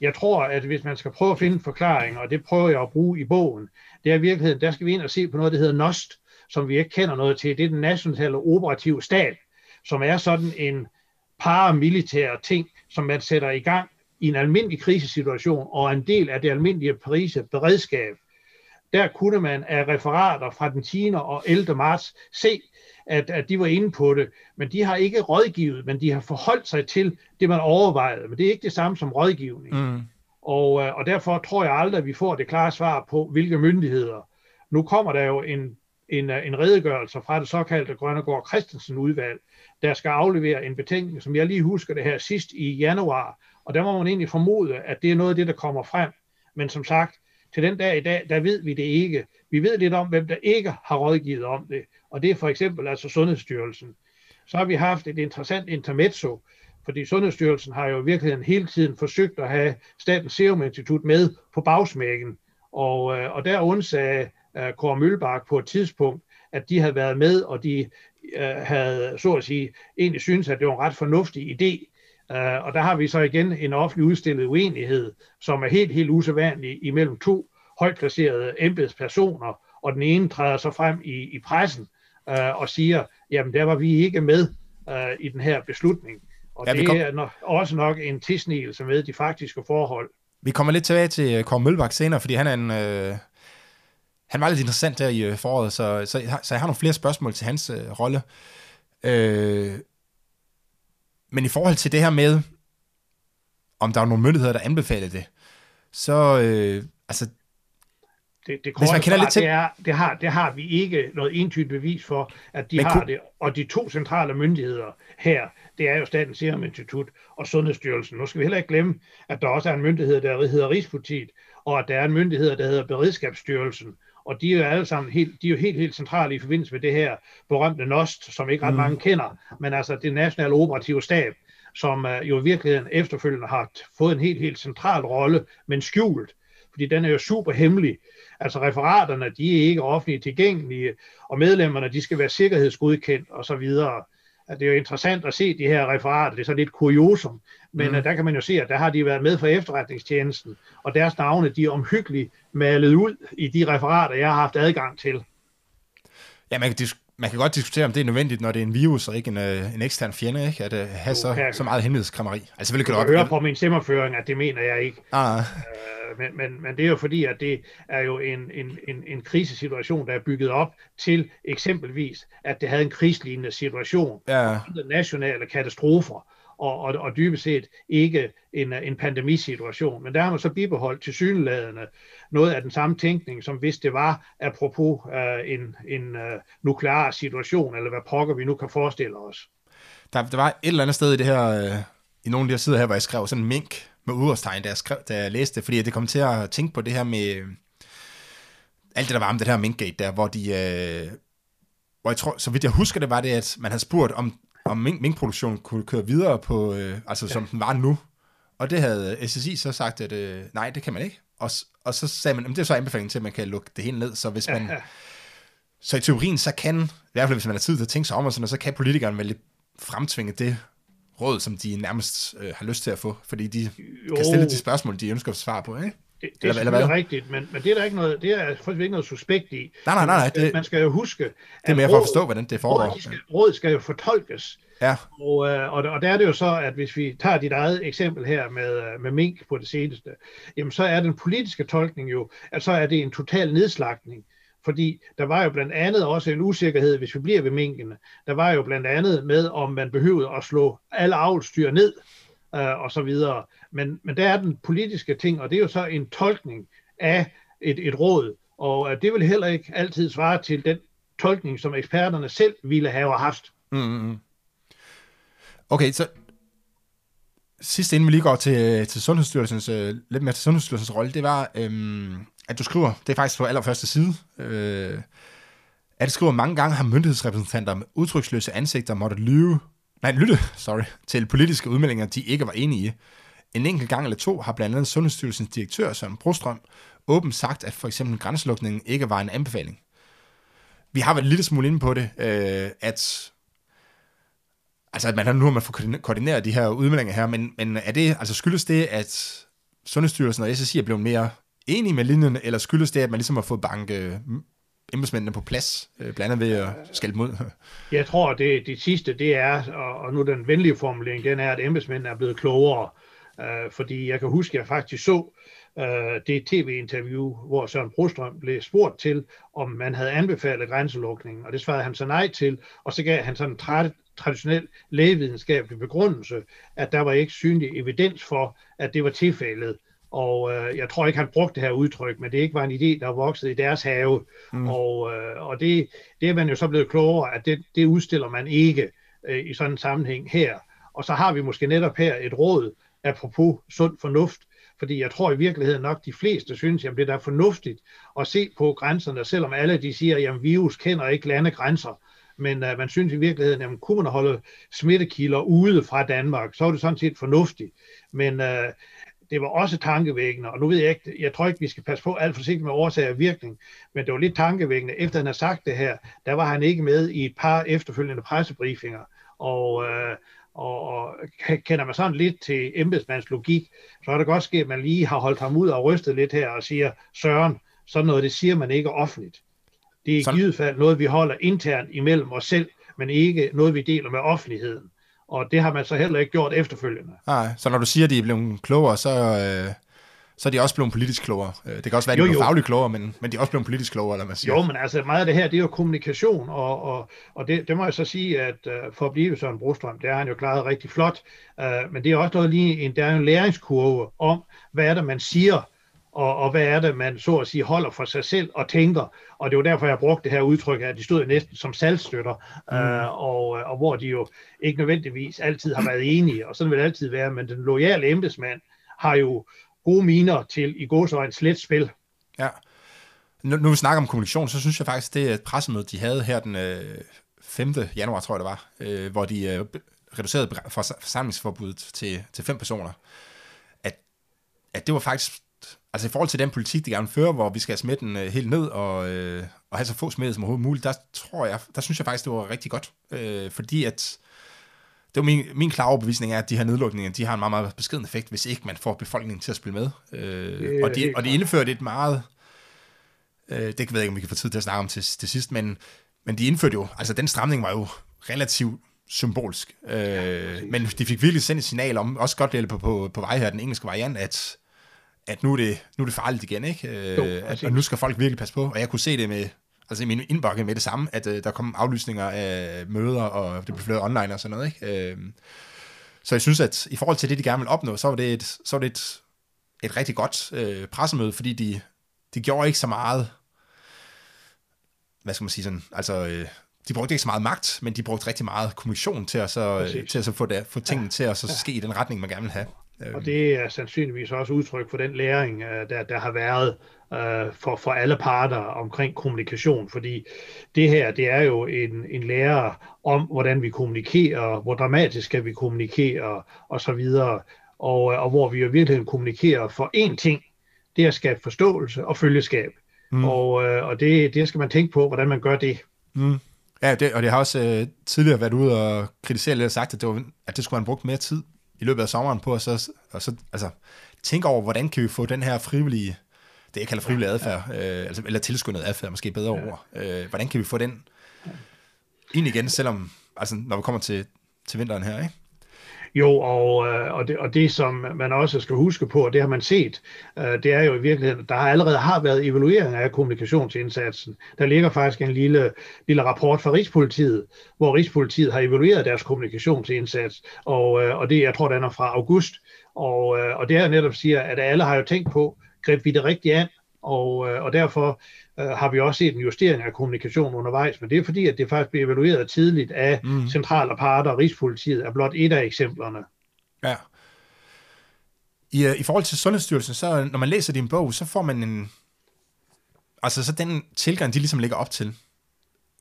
Jeg tror, at hvis man skal prøve at finde forklaringer, og det prøver jeg at bruge i bogen, det er i virkeligheden, der skal vi ind og se på noget, der hedder NOST, som vi ikke kender noget til. Det er den nationale operative stab, som er sådan en paramilitær ting, som man sætter i gang i en almindelig krisesituation, og en del af det almindelige kriseberedskab. Der kunne man af referater fra den 10. og 11. marts se, at de var inde på det, men de har ikke rådgivet, men de har forholdt sig til det, man overvejede. Men det er ikke det samme som rådgivning. Mm. Og derfor tror jeg aldrig, at vi får det klare svar på, hvilke myndigheder. Nu kommer der jo en redegørelse fra det såkaldte Kjeld Christensen udvalg, der skal aflevere en betænkning, som jeg lige husker det her sidst i januar. Og der må man egentlig formode, at det er noget af det, der kommer frem. Men som sagt, til den dag i dag, der ved vi det ikke. Vi ved lidt om, hvem der ikke har rådgivet om det. Og det er for eksempel altså Sundhedsstyrelsen. Så har vi haft et interessant intermezzo, fordi Sundhedsstyrelsen har jo i virkeligheden hele tiden forsøgt at have Statens Serum Institut med på bagsmækken. Og der undsagde Kåre Mølbak på et tidspunkt, at de havde været med, og de havde, så at sige, egentlig synes, at det var en ret fornuftig idé. Og der har vi så igen en offentlig udstillet uenighed, som er helt, helt usædvanlig imellem to højt placerede embedspersoner, og den ene træder så frem i pressen og siger, jamen der var vi ikke med i den her beslutning. Og ja, det er også nok en tilsnigelse med de faktiske forhold. Vi kommer lidt tilbage til Kåre Mølbak senere, fordi han er en... Han var lidt interessant her i foråret, så jeg har nogle flere spørgsmål til hans rolle. Men i forhold til det her med, om der er nogle myndigheder, der anbefaler det, så... Det korte svar, til... det har vi ikke noget entydigt bevis for, at de har det. Og de to centrale myndigheder her, det er jo Statens Serum Institut og Sundhedsstyrelsen. Nu skal vi heller ikke glemme, at der også er en myndighed, der hedder Rigspolitiet, og at der er en myndighed, der hedder Beredskabsstyrelsen. Og de er jo alle sammen helt centrale i forbindelse med det her berømte NOST, som ikke ret mange kender, men altså det nationale operative stab, som jo i virkeligheden efterfølgende har fået en helt central rolle, men skjult. Fordi den er jo super hemmelig. Altså referaterne, de er ikke offentligt tilgængelige, og medlemmerne, de skal være sikkerhedsgodkendt osv. Det er jo interessant at se de her referater, det er så lidt kuriosum, men der kan man jo se, at der har de været med fra efterretningstjenesten, og deres navne, de er omhyggeligt malet ud i de referater, jeg har haft adgang til. Ja, man kan godt diskutere, om det er nødvendigt, når det er en virus og ikke en ekstern fjende, ikke? At have så meget hemmelighedskrammeri. Altså, vil du høre på min stemmerføring, at det mener jeg ikke. Men det er jo fordi, at det er jo en krisesituation, der er bygget op til eksempelvis, at det havde en krigslignende situation. Ja. Nationale katastrofer. Og dybest set ikke en pandemisituation. Men der har man så bibeholdt tilsyneladende noget af den samme tænkning, som hvis det var apropos en nuklear situation, eller hvad pokker vi nu kan forestille os. Der var et eller andet sted i det her, i nogle af de her sider her, hvor jeg skrev sådan en mink med udråbstegn, da jeg læste det, fordi det kom til at tænke på det her med alt det, der var om det her minkgate der, hvor de... hvor jeg tror, så vidt jeg husker det, var det, at man havde spurgt om minkproduktionen kunne køre videre på, som den var nu. Og det havde SSI så sagt, at nej, det kan man ikke. Og så sagde man, det er så anbefalingen til, at man kan lukke det hele ned. Så hvis man, så i teorien, så kan, i hvert fald hvis man har tid til at tænke sig om, og sådan, så kan politikerne vel fremtvinge det råd, som de nærmest har lyst til at få, fordi de kan stille de spørgsmål, de ønsker at svare på, ikke? Det er rigtigt, men det er der ikke noget, det er faktisk ikke noget suspekt i. Nej. Man skal jo huske, at det er mere for at forstå, hvordan det foregår. Råd skal jo fortolkes. Ja. Og der er det jo så, at hvis vi tager dit eget eksempel her med mink på det seneste, jamen så er den politiske tolkning jo, at så er det en total nedslagtning. Fordi der var jo blandt andet også en usikkerhed, hvis vi bliver ved minkene. Der var jo blandt andet med, om man behøvede at slå alle avlsdyr ned, og så videre. Men der er den politiske ting, og det er jo så en tolkning af et råd, og det vil heller ikke altid svare til den tolkning, som eksperterne selv ville have haft. Okay, så Sidst inden vi lige går til Sundhedsstyrelsens, lidt mere til Sundhedsstyrelsens rolle, det var, at du skriver, det er faktisk på allerførste side, at du skriver, mange gange har myndighedsrepræsentanter med udtryksløse ansigter måttet lytte til politiske udmeldinger, de ikke var enige i. En enkelt gang eller to har blandt andet Sundhedsstyrelsens direktør, Søren Brostrøm, åbent sagt, at for eksempel grænselukningen ikke var en anbefaling. Vi har været lidt smule inde på det, at man har nu man får koordineret de her udmeldinger her, men er det, altså skyldes det, at Sundhedsstyrelsen og SSI er blevet mere enige med linjen, eller skyldes det, at man ligesom har fået banket embedsmændene på plads, blandt andet ved at skælde dem ud? Jeg tror, det sidste, det er, og nu den venlige formulering, den er, at embedsmændene er blevet klogere, fordi jeg kan huske, at jeg faktisk så det tv-interview, hvor Søren Brostrøm blev spurgt til, om man havde anbefalet grænselukningen, og det svarede han så nej til, og så gav han sådan en traditionel lægevidenskabelig begrundelse, at der var ikke synlig evidens for, at det var tilfældet. Og jeg tror ikke, han brugte det her udtryk, men det ikke var en idé, der voksede i deres have. Mm. Og det er man jo så blevet klogere, at det udstiller man ikke i sådan en sammenhæng her. Og så har vi måske netop her et råd, apropos sund fornuft, fordi jeg tror i virkeligheden nok, de fleste synes, at det er fornuftigt at se på grænserne, selvom alle de siger, jamen virus kender ikke landegrænser. Men man synes i virkeligheden, at kunne man holde smittekilder ude fra Danmark, så var det sådan set fornuftigt. Men det var også tankevækkende, og nu ved jeg ikke, jeg tror ikke, vi skal passe på alt forsigtigt med årsag og virkning, men det var lidt tankevækkende. Efter han havde sagt det her, der var han ikke med i et par efterfølgende pressebriefinger, og kender man sådan lidt til embedsmands logik, så er det godt sket, at man lige har holdt ham ud og rystet lidt her og siger, Søren, sådan noget, det siger man ikke offentligt. Det er i givet fald noget, vi holder internt imellem os selv, men ikke noget, vi deler med offentligheden. Og det har man så heller ikke gjort efterfølgende. Nej, så når du siger, at de er blevet klogere, så er de også blevet politisk klogere. Det kan også være, at de er blevet fagligt klogere, men de er også blevet politisk klogere, eller hvad man siger. Jo, men altså meget af det her, det er jo kommunikation, og det må jeg så sige, at for at blive Søren Brostrøm, der har han jo klaret rigtig flot, men det er også noget lige en, der er en læringskurve om, hvad er det, man siger, og hvad er det, man så at sige holder for sig selv og tænker. Og det var derfor, jeg brugte det her udtryk, at de stod næsten som salgstøtter, og hvor de jo ikke nødvendigvis altid har været enige, og sådan vil det altid være, men den loyale embedsmand har jo gode miner til i gåseøjne slet spil. Ja. Nu vi snakker om kommunikation, så synes jeg faktisk, det pressemøde, de havde her den 5. januar, tror jeg det var, hvor de reducerede forsamlingsforbuddet til 5 personer, at det var faktisk... Altså i forhold til den politik, de gerne fører, hvor vi skal have smitten helt ned og have så få smittet som overhovedet muligt, der synes jeg faktisk, det var rigtig godt. Fordi at, det var min klare overbevisning er, at de her nedlukninger, de har en meget, meget beskeden effekt, hvis ikke man får befolkningen til at spille med. Og de indførte et meget, det ved jeg ikke, om vi kan få tid til at snakke om til sidst, men de indførte jo, altså den stramning var jo relativt symbolsk. Men de fik virkelig sendt et signal om, også godt lidt på vej her, den engelske variant, at nu er det farligt igen, ikke? Og nu skal folk virkelig passe på. Og jeg kunne se det med, altså i min indbakke med det samme, at der kom aflysninger af møder, og det blev flere online og sådan noget, ikke? Så jeg synes, at i forhold til det, de gerne vil opnå, så var det et rigtig godt pressemøde, fordi de gjorde ikke så meget, hvad skal man sige sådan, altså... De brugte ikke så meget magt, men de brugte rigtig meget kommunikation til at så få tingene til at så ske i den retning, man gerne vil have. Og det er sandsynligvis også udtryk for den læring, der har været for alle parter omkring kommunikation, fordi det her, det er jo en lære om, hvordan vi kommunikerer, hvor dramatisk skal vi kommunikere, og så videre, og hvor vi jo virkelig kommunikerer for én ting, det er at skabe forståelse og følgeskab. Mm. Og det skal man tænke på, hvordan man gør det. Mm. Ja, det har også tidligere været ude og kritisere lidt og sagt, at det skulle man brugt mere tid i løbet af sommeren på, og så altså, tænke over, hvordan kan vi få den her frivillige, det jeg kalder frivillig adfærd, eller tilskyndet adfærd, måske bedre ord, hvordan kan vi få den ind igen, selvom, altså, når vi kommer til vinteren her, ikke? Jo, og det, som man også skal huske på, og det har man set, det er jo i virkeligheden, der allerede har været evalueringer af kommunikationsindsatsen. Der ligger faktisk en lille rapport fra Rigspolitiet, hvor Rigspolitiet har evalueret deres kommunikationsindsats, og det, jeg tror, den er fra august. Og det er jo netop siger, at alle har jo tænkt på, greb vi det rigtigt an, og derfor har vi også set en justering af kommunikation undervejs, men det er fordi, at det faktisk bliver evalueret tidligt af centrale parter, og Rigspolitiet er blot et af eksemplerne. Ja, I forhold til Sundhedsstyrelsen, så når man læser din bog, så får man en... Altså, så den tilgang, de ligesom lægger op til,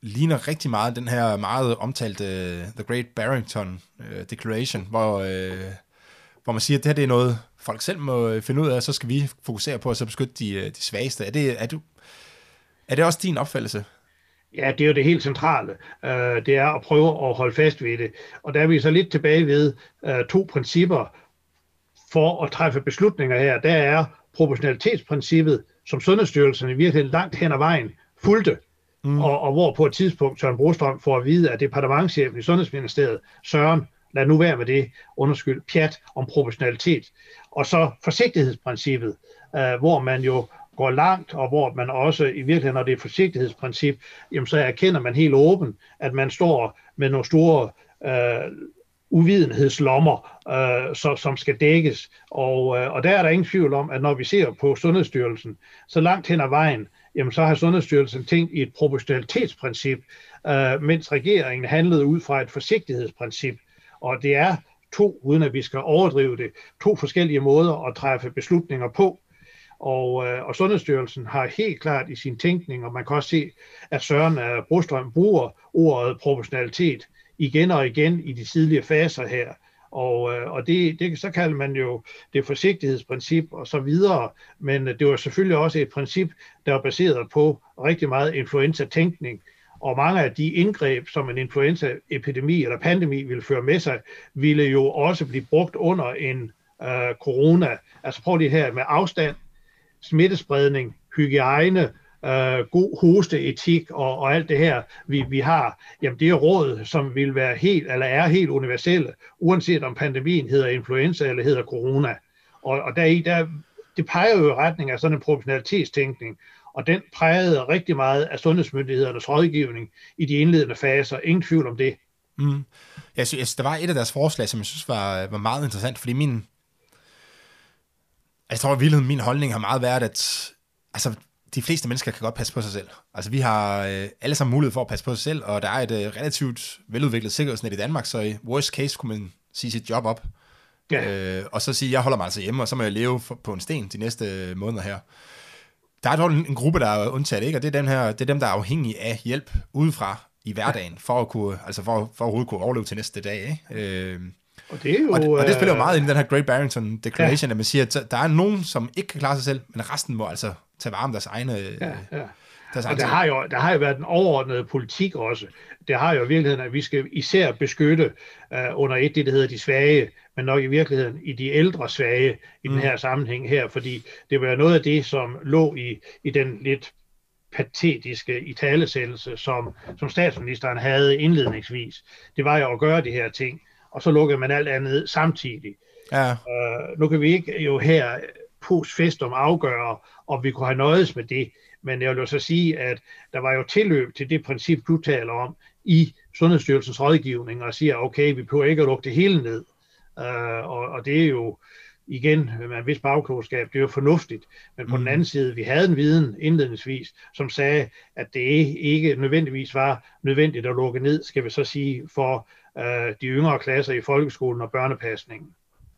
ligner rigtig meget den her meget omtalte The Great Barrington Declaration, hvor man siger, at det her det er noget, folk selv må finde ud af, så skal vi fokusere på at så beskytte de svageste. Er det også din opfattelse? Ja, det er jo det helt centrale. Det er at prøve at holde fast ved det. Og der er vi så lidt tilbage ved to principper for at træffe beslutninger her. Der er proportionalitetsprincippet, som Sundhedsstyrelsen i virkeligheden langt hen ad vejen fulgte, og hvor på et tidspunkt Søren Brostrøm får at vide, at departementschefen i Sundhedsministeriet, Søren, lad nu være med det, undskyld, pjat om proportionalitet. Og så forsigtighedsprincippet, hvor man jo går langt, og hvor man også i virkeligheden, når det er et forsigtighedsprincip, jamen, så erkender man helt åbent, at man står med nogle store uvidenhedslommer, som skal dækkes. Og der er der ingen tvivl om, at når vi ser på Sundhedsstyrelsen, så langt hen ad vejen, jamen, så har Sundhedsstyrelsen tænkt i et proportionalitetsprincip, mens regeringen handlede ud fra et forsigtighedsprincip. Og det er uden at vi skal overdrive det, to forskellige måder at træffe beslutninger på. Og Sundhedsstyrelsen har helt klart i sin tænkning, og man kan også se, at Søren Brostrøm bruger ordet proportionalitet igen og igen i de tidlige faser her. Og det så kalder man jo det forsigtighedsprincip og så videre, men det var selvfølgelig også et princip, der er baseret på rigtig meget influenza-tænkning. Og mange af de indgreb, som en influenzaepidemi eller pandemi ville føre med sig, ville jo også blive brugt under en corona. Altså prøv lige her med afstand, smittespredning, hygiejne, god hosteetik og alt det her, vi har. Jamen det er råd, som vil være helt, eller er helt universelle, uanset om pandemien hedder influenza eller hedder corona. Og det peger jo i retning af sådan en proportionalitetstænkning, og den prægede rigtig meget af sundhedsmyndighedernes rådgivning i de indledende faser. Ingen tvivl om det. Mm. Jeg synes, der var et af deres forslag, som jeg synes var meget interessant, fordi jeg tror i virkeligheden, min holdning har meget været, at altså, de fleste mennesker kan godt passe på sig selv. Altså, vi har alle sammen mulighed for at passe på sig selv, og der er et relativt veludviklet sikkerhedsnet i Danmark, så i worst case kunne man sige sit job op, yeah. Og så sige, jeg holder mig altså hjemme, og så må jeg leve på en sten de næste måneder her. Der er dog en gruppe, der er undtaget, ikke? Og det er dem, der er afhængige af hjælp udefra i hverdagen, for at kunne, altså for overhovedet kunne overleve til næste dag, ikke? Og det er jo, og det spiller jo meget ind i den her Great Barrington Declaration, ja. At man siger, at der er nogen, som ikke kan klare sig selv, men resten må altså tage vare om deres egne... Ja. Og der har jo været en overordnede politik også. Det har jo i virkeligheden, at vi skal især beskytte under et, det hedder de svage, men nok i virkeligheden i de ældre svage i den her sammenhæng her, fordi det var noget af det, som lå i den lidt patetiske italesættelse, som statsministeren havde indledningsvis. Det var jo at gøre de her ting, og så lukkede man alt andet samtidig. Ja. Nu kan vi ikke jo her postfestum afgøre, om vi kunne have nøjes med det, men jeg vil jo så sige, at der var jo tilløb til det princip, du taler om, i Sundhedsstyrelsens rådgivning, og siger, okay, vi prøver ikke at lukke det hele ned. Og det er jo, igen, med en vis bagklogskab, det er jo fornuftigt. Men på den anden side, vi havde en viden indledningsvis, som sagde, at det ikke nødvendigvis var nødvendigt at lukke ned, skal vi så sige, for de yngre klasser i folkeskolen og børnepasningen.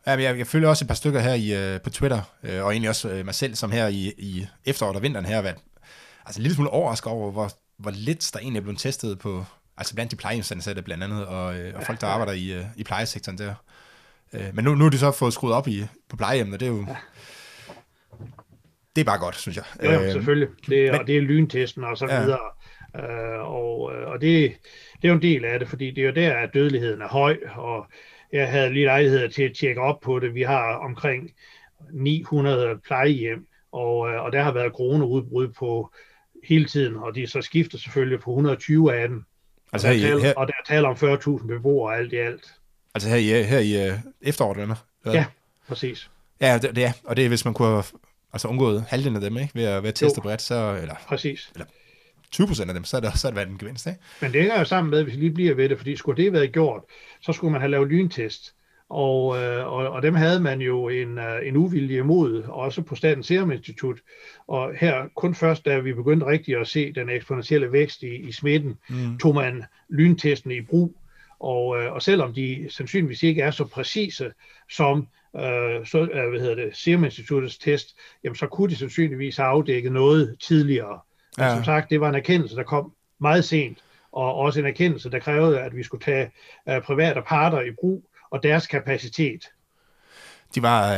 Jeg følger også et par stykker her på Twitter, og egentlig også mig selv, som her i efteråret og vinteren her har været altså, en lille smule overrasket over, hvor lidt der egentlig er blevet testet på, altså blandt de plejehjemsansatte blandt andet, og folk, der arbejder i plejesektoren der. Men nu er de så fået skruet op på plejehjemmet, og det er jo... Det er bare godt, synes jeg. Ja, selvfølgelig. Det er lyntesten og så videre. Ja. Og det er jo en del af det, fordi det er jo der, at dødeligheden er høj, og jeg havde lige lejlighed til at tjekke op på det. Vi har omkring 900 plejehjem, og der har været coronaudbrud på hele tiden, og de så skifter selvfølgelig på 120 af dem. Altså og der taler om 40.000 beboere alt i alt. Altså her i efteråret, eller? Ja, præcis. Ja, og det er, hvis man kunne have altså undgået halvdelen af dem, ikke? Ved at teste bredt, så... Eller, præcis. Eller 20% af dem, så er det været en gevinst, ikke? Men det hænger jo sammen med, hvis vi lige bliver ved det, fordi skulle det været gjort, så skulle man have lavet lyntest. Og dem havde man jo en uvilje imod, også på Statens Serum Institut. Og her kun først, da vi begyndte rigtig at se den eksponentielle vækst i smitten, tog man lyntesten i brug. Og selvom de sandsynligvis ikke er så præcise som Serum Instituttets test, jamen, så kunne de sandsynligvis have afdækket noget tidligere. Ja. Men som sagt, det var en erkendelse, der kom meget sent, og også en erkendelse, der krævede, at vi skulle tage private parter i brug og deres kapacitet. De var,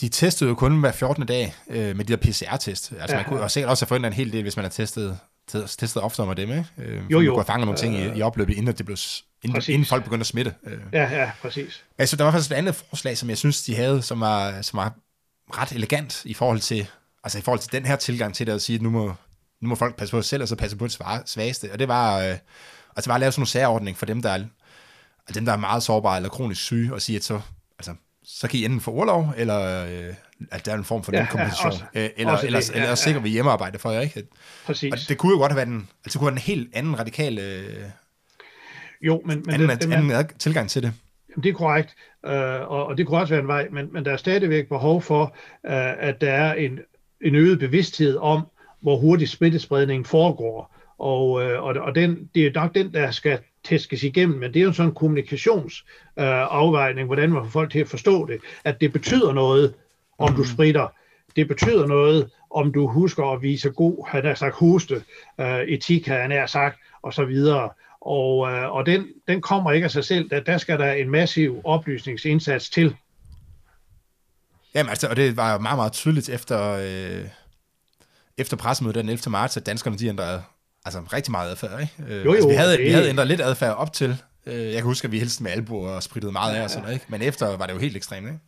de testede jo kun hver 14. dag med de der PCR-test. Altså, man kunne og sikkert også have forhindret en hel del, hvis man har testet oftere med dem, ikke? Man kunne have fanget nogle ting i opløbet, inden det blev inden folk begyndte at smitte. Ja, præcis. Altså, der var faktisk et andet forslag, som jeg synes, de havde, som var ret elegant i forhold til, altså i forhold til den her tilgang til det, at sige, at nu må folk passe på sig selv, og så passe på det svageste. Og det var, at lave sådan en særordning for dem, der er meget sårbare eller kronisk syge, og sige, at så kan I enten få orlov, eller at der er en form for lønkompensation, eller sikrer vi hjemmearbejde for jer, ikke? Præcis. Og det kunne jo godt have været en helt anden radikal tilgang til det. Det er korrekt, og det kunne også være en vej, men der er stadigvæk behov for, at der er en øget bevidsthed om, hvor hurtigt smittespredningen foregår, og det er nok den, der skal tæskes igennem, men det er jo sådan en kommunikationsafvejning, hvordan man får folk til at forstå det, at det betyder noget, om du spritter. Det betyder noget, om du husker at vise god, han har sagt hoste, etik, han har sagt, og så videre. Og den kommer ikke af sig selv, der skal der en massiv oplysningsindsats til. Jamen altså, og det var jo meget, meget tydeligt efter pressemødet den 11. marts, at danskerne de ændrede rigtig meget adfærd, ikke? Altså, vi havde ændret lidt adfærd op til. Jeg kan huske, at vi hilste med albuer og sprittede meget af og sådan noget, ikke? Men efter var det jo helt ekstremt, ikke?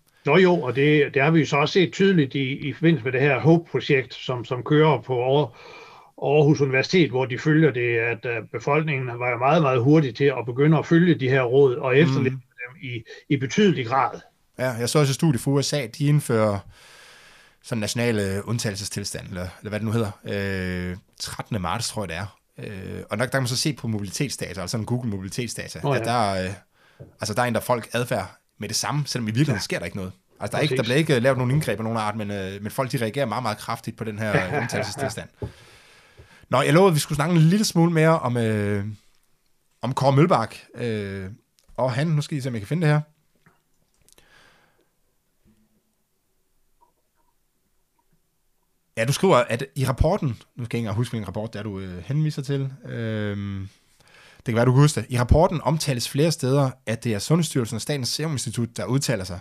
Og det har vi jo så også set tydeligt i forbindelse med det her Hope projekt, som kører på Aarhus Universitet, hvor de følger det, at befolkningen var jo meget, meget hurtig til at begynde at følge de her råd og efterleve dem i betydelig grad. Ja, jeg så også et studie fra USA, de indfører sådan nationale undtagelsestilstand, eller hvad det nu hedder, 13. marts, tror jeg det er. Og der kan man så se på mobilitetsdata, altså en Google mobilitetsdata, at der ændrer folk adfærd med det samme, selvom i virkeligheden sker der ikke noget. Altså der bliver ikke lavet nogen indgreb af nogen art, men folk de reagerer meget, meget kraftigt på den her undtagelsestilstand. Nå, jeg lovede, at vi skulle snakke en lille smule mere om Kåre Mølbak. Og han, nu skal I se, om jeg kan finde det her. Ja, du skriver, at i rapporten, nu kan jeg ikke huske, hvilken rapport der du henviser til, det kan være, du kan huske det. I rapporten omtales flere steder, at det er Sundhedsstyrelsen og Statens Serum Institut, der udtaler sig.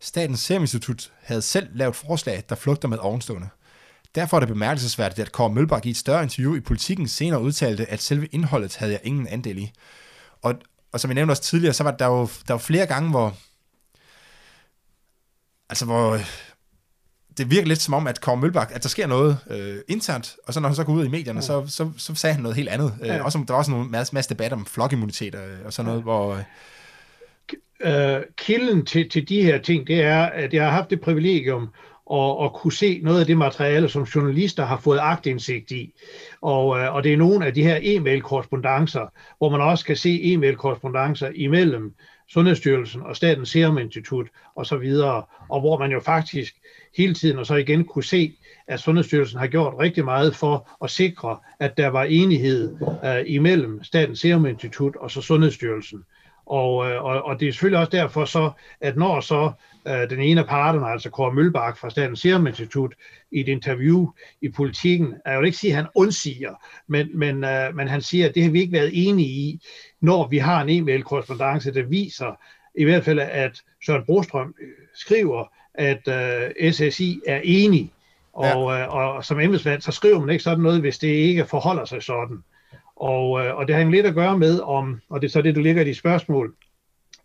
Statens Serum Institut havde selv lavet forslag, der flugter med ovenstående. Derfor er det bemærkelsesværdigt, at Kåre Mølbak i et større interview i Politiken senere udtalte, at selve indholdet havde jeg ingen andel i. Og som jeg nævnte også tidligere, så var der jo flere gange, hvor det virker lidt som om, at Kåre Mølbak, at der sker noget internt, og så når han så går ud i medierne, så sagde han noget helt andet. Også, der var også en masse debat om flokimmunitet og sådan noget, hvor... Kilden til de her ting, det er, at jeg har haft det privilegium at kunne se noget af det materiale, som journalister har fået aktindsigt i. Og det er nogle af de her e-mail-korrespondancer, hvor man også kan se e-mail-korrespondancer imellem Sundhedsstyrelsen og Statens Serum Institut og så videre, og hvor man jo faktisk hele tiden og så igen kunne se, at Sundhedsstyrelsen har gjort rigtig meget for at sikre, at der var enighed imellem Statens Serum Institut og så Sundhedsstyrelsen. Og det er selvfølgelig også derfor så, at når så den ene af parterne, altså Kåre Mølbak fra Statens Serum Institut, i et interview i Politiken, jeg vil ikke sige, at han undsiger, men han siger, at det har vi ikke været enige i, når vi har en e-mail-korrespondance, der viser i hvert fald, at Søren Brostrøm skriver, at SSI er enig, og som embedsmand, så skriver man ikke sådan noget, hvis det ikke forholder sig sådan. Og det har lidt at gøre med, om, og det er så det, du ligger i de spørgsmål,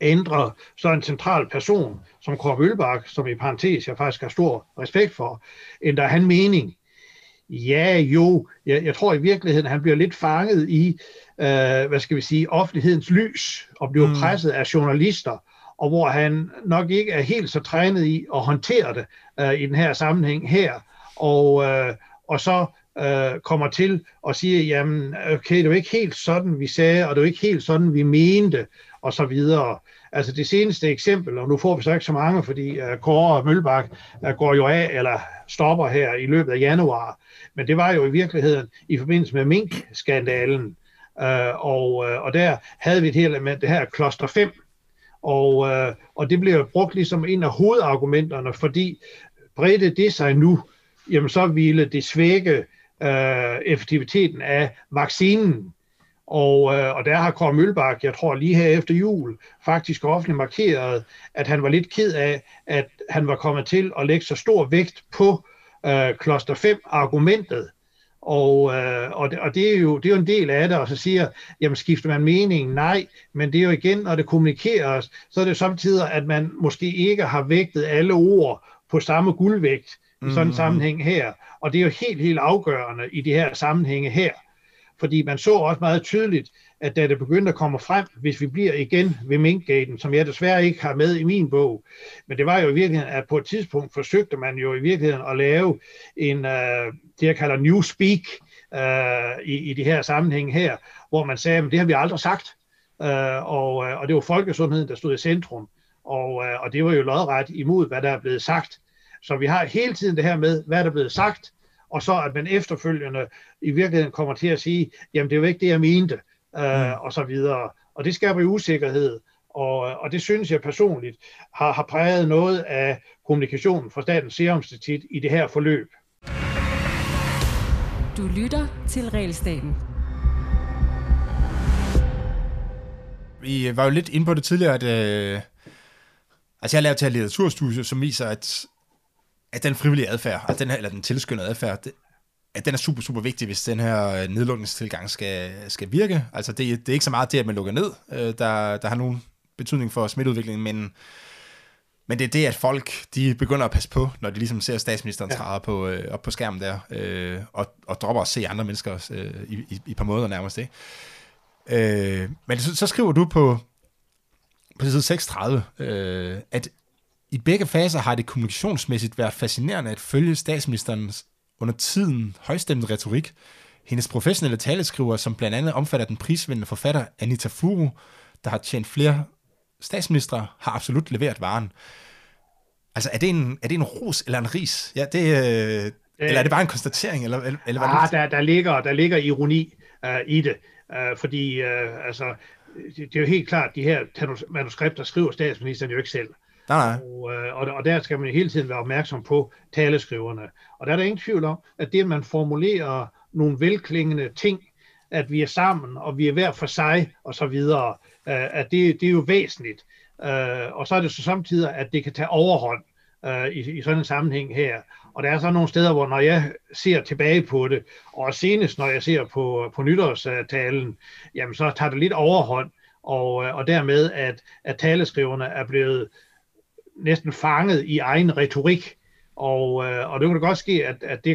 ændrer så en central person som Kåre Mølbak, som i parentes jeg faktisk har stor respekt for, ændrer han mening. Ja, jo, jeg tror i virkeligheden, han bliver lidt fanget i, offentlighedens lys, og bliver presset af journalister, og hvor han nok ikke er helt så trænet i at håndtere det i den her sammenhæng her, og så kommer til og siger, jamen, okay, det var ikke helt sådan, vi sagde, og det var ikke helt sådan, vi mente, og så videre. Altså det seneste eksempel, og nu får vi så ikke så mange, fordi Kåre Mølbak går jo af, eller stopper her i løbet af januar, men det var jo i virkeligheden i forbindelse med minkskandalen, Og der havde vi et helt element, det her kloster 5, og det blev brugt ligesom en af hovedargumenterne, fordi bredte det sig nu, jamen så ville det svække effektiviteten af vaccinen. Og der har Kåre Mølbak, jeg tror lige her efter jul, faktisk offentligt markeret, at han var lidt ked af, at han var kommet til at lægge så stor vægt på kloster 5-argumentet. Og det er jo en del af det, og så siger, jamen skifter man mening? Nej, men det er jo igen, når det kommunikeres, så er det samtidig, at man måske ikke har vægtet alle ord på samme guldvægt i sådan en sammenhæng her. Og det er jo helt, helt afgørende i de her sammenhænge her. Fordi man så også meget tydeligt, at da det begyndte at komme frem, hvis vi bliver igen ved minkgaten, som jeg desværre ikke har med i min bog, men det var jo i virkeligheden, at på et tidspunkt forsøgte man jo i virkeligheden at lave en, det jeg kalder newspeak i de her sammenhæng her, hvor man sagde, at det har vi aldrig sagt, og det var folkesundheden, der stod i centrum, og det var jo lodret imod, hvad der er blevet sagt. Så vi har hele tiden det her med, hvad der er blevet sagt, og så at man efterfølgende i virkeligheden kommer til at sige, jamen det er jo ikke det, jeg mente, og så videre. Og det skaber jo usikkerhed, og det synes jeg personligt har præget noget af kommunikationen fra Statens Serum Institut i det her forløb. Du lytter til Realstaten. Vi var jo lidt inde på det tidligere, at jeg har lavet til at litteraturstudier, som viser, at den frivillige adfærd, den tilskyndede adfærd, at den er super, super vigtig, hvis den her nedlukningstilgang skal virke. Altså det er ikke så meget det, at man lukker ned, der har nogen betydning for smitteudviklingen, men det er det, at folk de begynder at passe på, når de ligesom ser statsministeren træde på, op på skærmen der, og dropper at se andre mennesker i et par måder nærmest. Ikke? Men så skriver du på side 36, at i begge faser har det kommunikationsmæssigt været fascinerende at følge statsministerens under tiden højstemmet retorik. Hendes professionelle taleskriver, som blandt andet omfatter den prisvindende forfatter Anita Furu, der har tjent flere statsministre, har absolut leveret varen. Altså, er det en ros eller en ris? Ja, det, eller er det bare en konstatering? Eller hvad der ligger ironi i det, fordi det er jo helt klart, de her manuskripter skriver statsministeren jo ikke selv. Nej. Og der skal man hele tiden være opmærksom på taleskriverne. Og der er der ingen tvivl om, at det, at man formulerer nogle velklingende ting, at vi er sammen, og vi er hver for sig, og så videre, at det er jo væsentligt. Og så er det så samtidig, at det kan tage overhånd i sådan en sammenhæng her. Og der er så nogle steder, hvor når jeg ser tilbage på det, og senest når jeg ser på nytårstalen, jamen så tager det lidt overhånd, og dermed, at taleskriverne er blevet næsten fanget i egen retorik, og det kan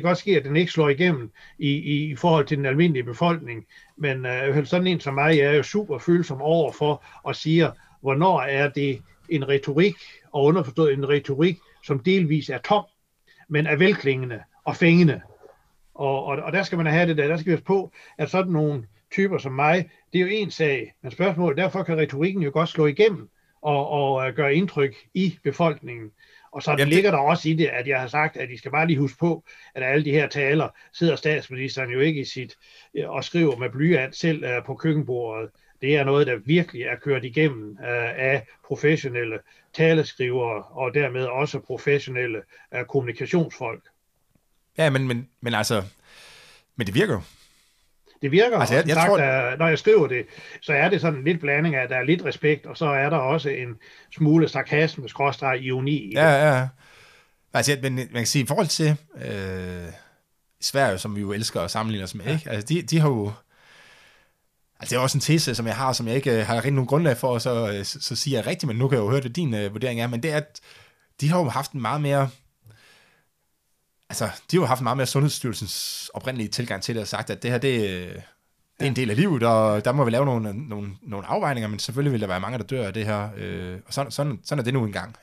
godt ske, at den ikke slår igennem i forhold til den almindelige befolkning, men sådan en som mig, jeg er jo super følsom over for og siger, hvornår er det en retorik, og underforstået en retorik, som delvis er tom, men er velklingende og fængende, og der skal man have det der, skal vi have på, at sådan nogle typer som mig, det er jo en sag, men spørgsmålet, derfor kan retorikken jo godt slå igennem, og gøre indtryk i befolkningen. Og så ligger der også i det, at jeg har sagt, at I skal bare lige huske på, at alle de her taler sidder statsministeren jo ikke i sit og skriver med blyant selv på køkkenbordet. Det er noget, der virkelig er kørt igennem af professionelle taleskrivere og dermed også professionelle kommunikationsfolk. Ja, men det virker jo. Det virker, altså, jeg sagt, tror... at når jeg skriver det, så er det sådan lidt blanding af, at der er lidt respekt, og så er der også en smule sarkasme, skråstreg, ironi. Ja. Altså, men man kan sige, i forhold til Sverige, som vi jo elsker og sammenligner os med, ikke? Altså, de har jo... Altså, det er også en tese, som jeg har, som jeg ikke har rigtig nogen grundlag for, og så siger jeg rigtigt, men nu kan jeg jo høre, hvad din vurdering er, men det er, at de har jo haft en meget mere... Altså, de har jo haft meget mere Sundhedsstyrelsens oprindelige tilgang til det og sagt, at det her, det er en del af livet, og der må vi lave nogle afvejninger, men selvfølgelig vil der være mange, der dør af det her. Og sådan er det nu engang.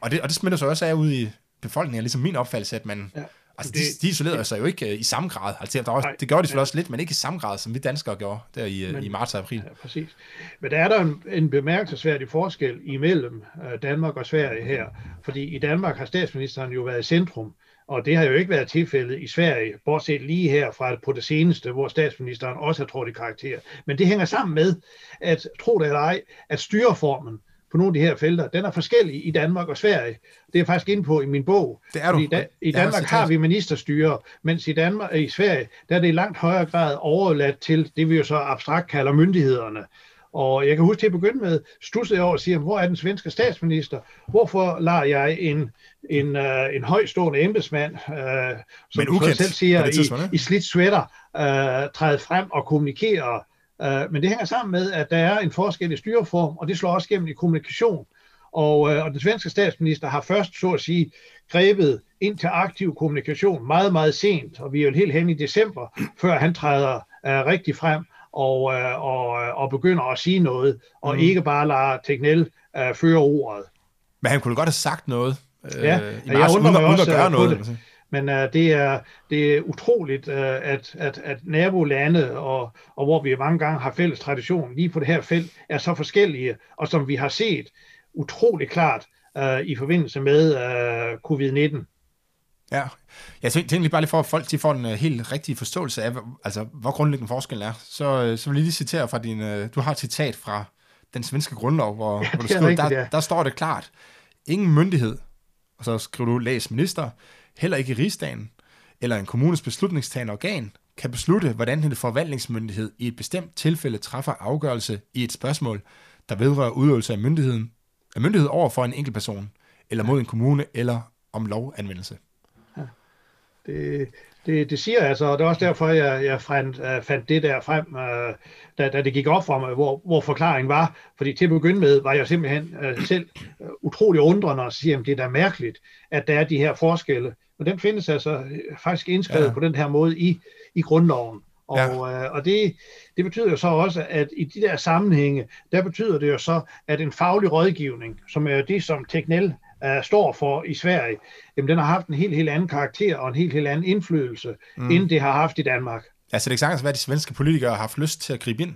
Og det smitter sig også af ude i befolkningen, ligesom min opfattelse, at man... Ja. Altså, de isolerede sig jo ikke i samme grad. Altså, det gør de selvfølgelig også lidt, men ikke i samme grad, som vi danskere gjorde der i marts og april. Ja, præcis. Men der er der en bemærkelsesværdig forskel imellem Danmark og Sverige her, fordi i Danmark har statsministeren jo været i centrum Og det har jo ikke været tilfældet i Sverige, bortset lige her fra på det seneste, hvor statsministeren også har trådt i karakter. Men det hænger sammen med, at tro det eller ej, at styreformen på nogle af de her felter, den er forskellig i Danmark og Sverige. Det er jeg faktisk inde på i min bog. I Danmark har vi ministerstyre, mens i Sverige, der er det i langt højere grad overladt til det, vi jo så abstrakt kalder myndighederne. Og jeg kan huske til at begynde med, studsede jeg over og siger, hvor er den svenske statsminister? Hvorfor lader jeg en højstående embedsmand, som du selv siger, i slidt sweater, træde frem og kommunikere? Men det hænger sammen med, at der er en forskel i styreform, og det slår også gennem i kommunikation. Og den svenske statsminister har først, så at sige, grebet ind til aktiv kommunikation meget, meget sent, og vi er jo helt hen i december, før han træder rigtig frem og begynder at sige noget, og ikke bare lader Tegnell føre ordet. Men han kunne godt have sagt noget. Ja, jeg undrer mig også gøre noget. Det. Men det er utroligt, at nabolande, og hvor vi mange gange har fælles tradition, lige på det her felt, er så forskellige, og som vi har set utroligt klart i forbindelse med covid-19. Ja, jeg tænkte lige bare lige for, at folk får en helt rigtig forståelse af, altså, hvor grundlæggende forskellen er. Så vil jeg lige citere fra du har et citat fra den svenske grundlov, hvor du skriver, rigtigt, der står det klart, ingen myndighed, og så skriver du, læs minister, heller ikke i rigsdagen, eller en kommunes beslutningstagende organ, kan beslutte, hvordan en forvaltningsmyndighed i et bestemt tilfælde træffer afgørelse i et spørgsmål, der vedrører udøvelse af myndighed over for en enkelt person, eller mod en kommune, eller om lovanvendelse. Det siger jeg altså, og det er også derfor, jeg fandt det der frem, da det gik op for mig, hvor forklaringen var. Fordi til at begynde med, var jeg simpelthen selv utrolig undrende og siger, at det er da mærkeligt, at der er de her forskelle. Men den findes altså faktisk indskrevet på den her måde i grundloven. Og det betyder jo så også, at i de der sammenhænge, der betyder det jo så, at en faglig rådgivning, som er det, som Tegnell står for i Sverige, jamen den har haft en helt anden karakter og en helt anden indflydelse, end det har haft i Danmark. Altså det er sagtens, at de svenske politikere har haft lyst til at gribe ind,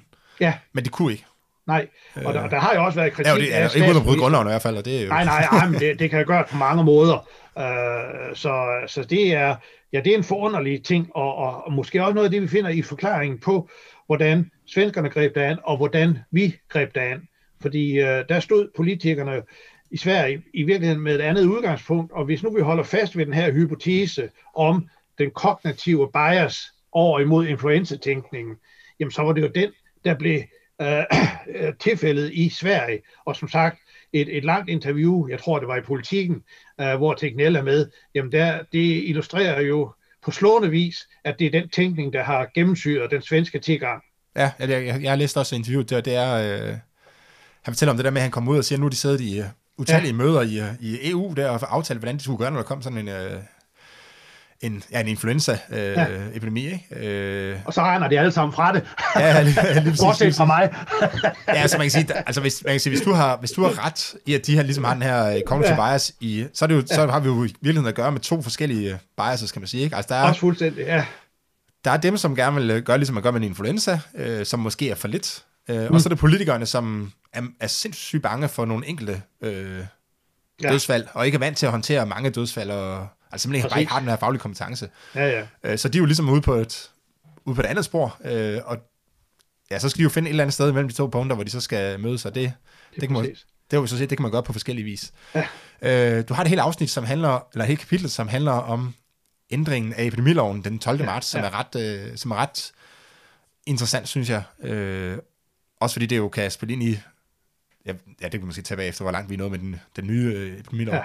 men det kunne ikke. Nej, og der har jo også været kritik. Ja, det er ikke uden at bryde grundloven i hvert fald, og det er jo... Nej, men det kan jeg gøre på mange måder. Så det er, det er en forunderlig ting, og måske også noget af det, vi finder i forklaringen på, hvordan svenskerne greb det an, og hvordan vi greb det an. Fordi der stod politikerne i Sverige i virkeligheden med et andet udgangspunkt, og hvis nu vi holder fast ved den her hypotese om den kognitive bias over imod influenza-tænkningen, jamen så var det jo den, der blev tilfældet i Sverige, og som sagt, et langt interview, jeg tror det var i Politiken, hvor Tegnell er med, jamen det illustrerer jo på slående vis, at det er den tænkning, der har gennemsyret den svenske tilgang. Ja, jeg har læst også interviewet, og det er, han fortæller om det der med, at han kom ud og siger, at nu de sidder i utallige møder i EU der, og aftale, hvordan de skulle gøre, når der kom sådan en influenza-epidemi. Og så regner de alle sammen fra det. Bortset fra mig. Ja, så man kan sige, hvis du har ret i, at de her, ligesom har den her cognitive bias i, så har vi jo i virkeligheden at gøre med to forskellige biases, kan man sige. Ikke? Altså, også fuldstændig, ja. Der er dem, som gerne vil gøre, ligesom man gør med en influenza, som måske er for lidt. Og så er det politikerne, som er sindssygt bange for nogle enkelte dødsfald, og ikke er vant til at håndtere mange dødsfald, og altså simpelthen ikke har den her faglige kompetence. Ja, ja. Så de er jo ligesom ude på et andet spor, og ja, så skal de jo finde et eller andet sted mellem de to punkter, hvor de så skal mødes, og det kan man gøre på forskellige vis. Ja. Du har et helt afsnit, helt kapitel, som handler om ændringen af epidemiloven den 12. marts, som er ret interessant, synes jeg. Også fordi det jo kan spille ind i... Ja, det kan man måske tage bagefter, hvor langt vi er nået med den nye epidemilov. Ja.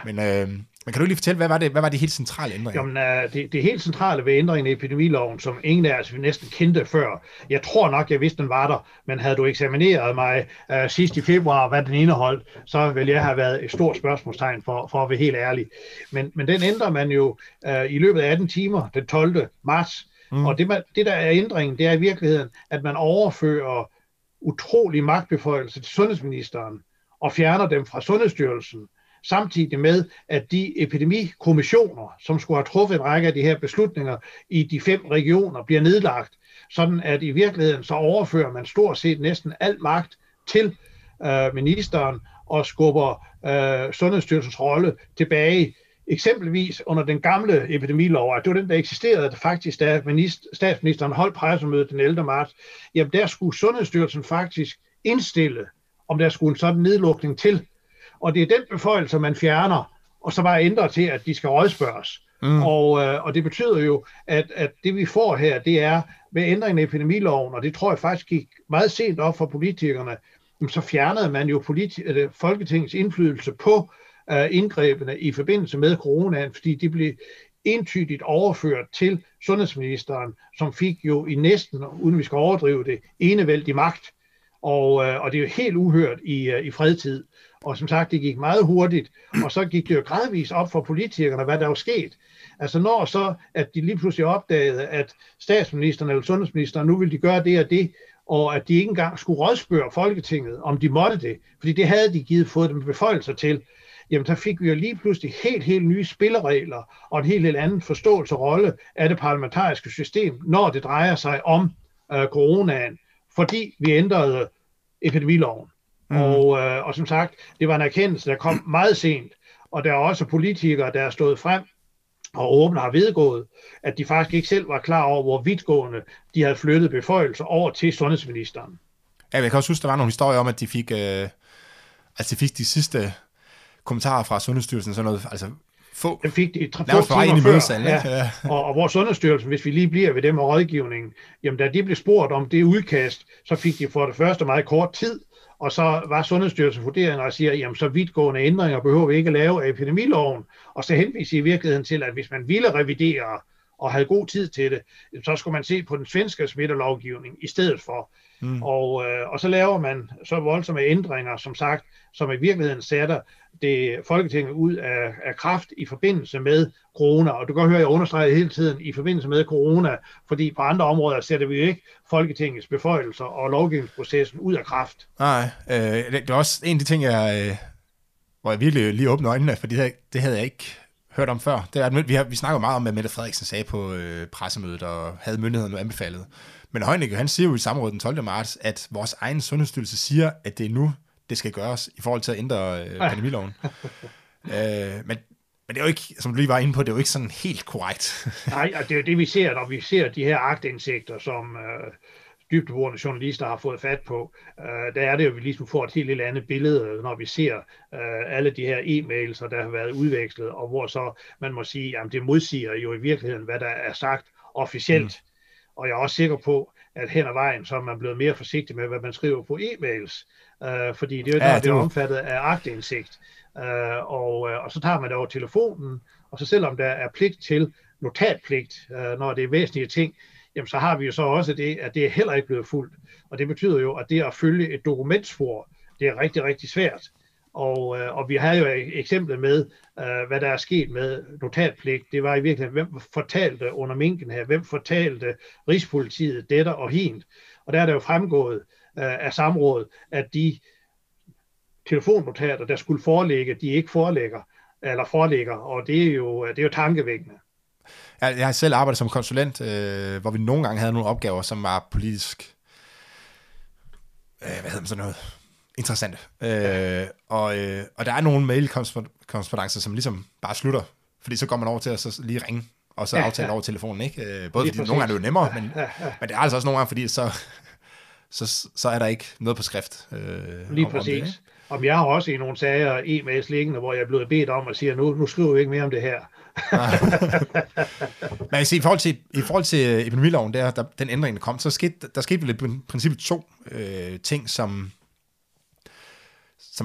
Men kan du lige fortælle, hvad var det helt centrale ændringer? Jamen, det helt centrale ved ændringen af epidemiloven, som ingen af os næsten kendte før, jeg tror nok, jeg vidste, den var der, men havde du eksamineret mig sidst i februar, hvad den indeholdt, så ville jeg have været et stort spørgsmålstegn for at være helt ærlig. Men den ændrer man jo i løbet af 18 timer, den 12. marts. Og det der er ændringen, det er i virkeligheden, at man overfører utrolig magtbeføjelse til sundhedsministeren og fjerner dem fra Sundhedsstyrelsen, samtidig med, at de epidemikommissioner, som skulle have truffet en række af de her beslutninger i de 5 regioner, bliver nedlagt, sådan at i virkeligheden så overfører man stort set næsten al magt til ministeren og skubber Sundhedsstyrelsens rolle tilbage Eksempelvis under den gamle epidemilov, det var den, der eksisterede, der faktisk, da statsministeren holdt pressemødet den 11. marts, jamen der skulle Sundhedsstyrelsen faktisk indstille, om der skulle en sådan nedlukning til. Og det er den beføjelse, man fjerner, og så bare ændrer til, at de skal rådspørges. Mm. Og det betyder jo, at det vi får her, det er med ændringen af epidemiloven, og det tror jeg faktisk gik meget sent op for politikerne, så fjernede man jo Folketingets indflydelse på indgrebene i forbindelse med coronaen, fordi de blev entydigt overført til sundhedsministeren, som fik jo i næsten, uden vi skal overdrive det, enevældig magt. Og det er jo helt uhørt i fredstid. Og som sagt, det gik meget hurtigt, og så gik det jo gradvist op for politikerne, hvad der var sket. Altså når så, at de lige pludselig opdagede, at statsministeren eller sundhedsministeren, nu ville de gøre det og det, og at de ikke engang skulle rådspørge Folketinget, om de måtte det, fordi det havde de fået dem beføjelser til, jamen der fik vi jo lige pludselig helt nye spilleregler, og en helt anden forståelse og rolle af det parlamentariske system, når det drejer sig om coronaen, fordi vi ændrede epidemiloven. Mm. Og som sagt, det var en erkendelse, der kom meget sent, og der er også politikere, der er stået frem og åbent har vedgået, at de faktisk ikke selv var klar over, hvor vidtgående de havde flyttet beføjelser over til sundhedsministeren. Ja, jeg kan også huske, der var nogle historier om, at de fik, de fik de sidste kommentarer fra Sundhedsstyrelsen, sådan noget, altså få... Den fik de 3-4 timer før, ja. Og hvor Sundhedsstyrelsen, hvis vi lige bliver ved dem og rådgivningen, jamen da de blev spurgt om det udkast, så fik de for det første meget kort tid, og så var Sundhedsstyrelsens vurderinger og siger, jamen så vidtgående ændringer behøver vi ikke at lave af epidemiloven, og så henviser i virkeligheden til, at hvis man ville revidere og havde god tid til det, så skulle man se på den svenske smittelovgivning i stedet for. Mm. Og så laver man så voldsomme ændringer, som sagt, som i virkeligheden sætter det Folketinget ud af kraft i forbindelse med corona. Og du kan høre, jeg understreger hele tiden i forbindelse med corona, fordi på andre områder sætter vi jo ikke Folketingets beføjelser og lovgivningsprocessen ud af kraft. Nej, det er også en af de ting, hvor jeg virkelig lige åbner øjnene, for det havde jeg ikke hørt om før. Det er, vi snakker meget om, hvad Mette Frederiksen sagde på pressemødet, og havde myndighederne anbefalet. Men Højnække, han siger jo i samrådet den 12. marts, at vores egen Sundhedsstyrelse siger, at det er nu, det skal gøres i forhold til at ændre pandemiloven. Men det er jo ikke, som du lige var inde på, det er jo ikke sådan helt korrekt. Nej, og det er jo det, vi ser, når vi ser de her aktindsigter, som dybdeborende journalister har fået fat på. Der er det jo, vi ligesom får et helt andet billede, når vi ser alle de her e-mails, der har været udvekslet, og hvor så man må sige, jamen det modsiger jo i virkeligheden, hvad der er sagt officielt. Mm. Og jeg er også sikker på, at hen ad vejen, så er man blevet mere forsigtig med, hvad man skriver på e-mails, fordi det er jo der, det er omfattet af aktindsigt. Og så tager man det over telefonen, og så selvom der er pligt til notatpligt, når det er væsentlige ting, jamen så har vi jo så også det, at det er heller ikke blevet fuldt. Og det betyder jo, at det at følge et dokumentspor, det er rigtig, rigtig svært. Og vi havde jo eksemplet med, hvad der er sket med notatpligt. Det var i virkeligheden, hvem fortalte under minken her, hvem fortalte Rigspolitiet dette og hint. Og der er det jo fremgået af samrådet, at de telefonnotater, der skulle forelægge, de ikke forelægger, og det er jo tankevækkende. Jeg har selv arbejdet som konsulent, hvor vi nogle gange havde nogle opgaver, som var politisk, hvad hedder man sådan noget, interessante. Og der er nogle mailkorrespondancer, som ligesom bare slutter, fordi så går man over til at så lige ringe, og så aftale over telefonen, ikke? Både fordi nogle gange er det jo nemmere, men det er altså også nogle gange, fordi så er der ikke noget på skrift. Lige præcis. Om det, og jeg har også i nogle sager e-mails liggende, hvor jeg er blevet bedt om at sige, nu skriver vi ikke mere om det her. Men jeg siger, i forhold til epidemiloven, der den ændring, der kom, så skete vel i princippet to ting, som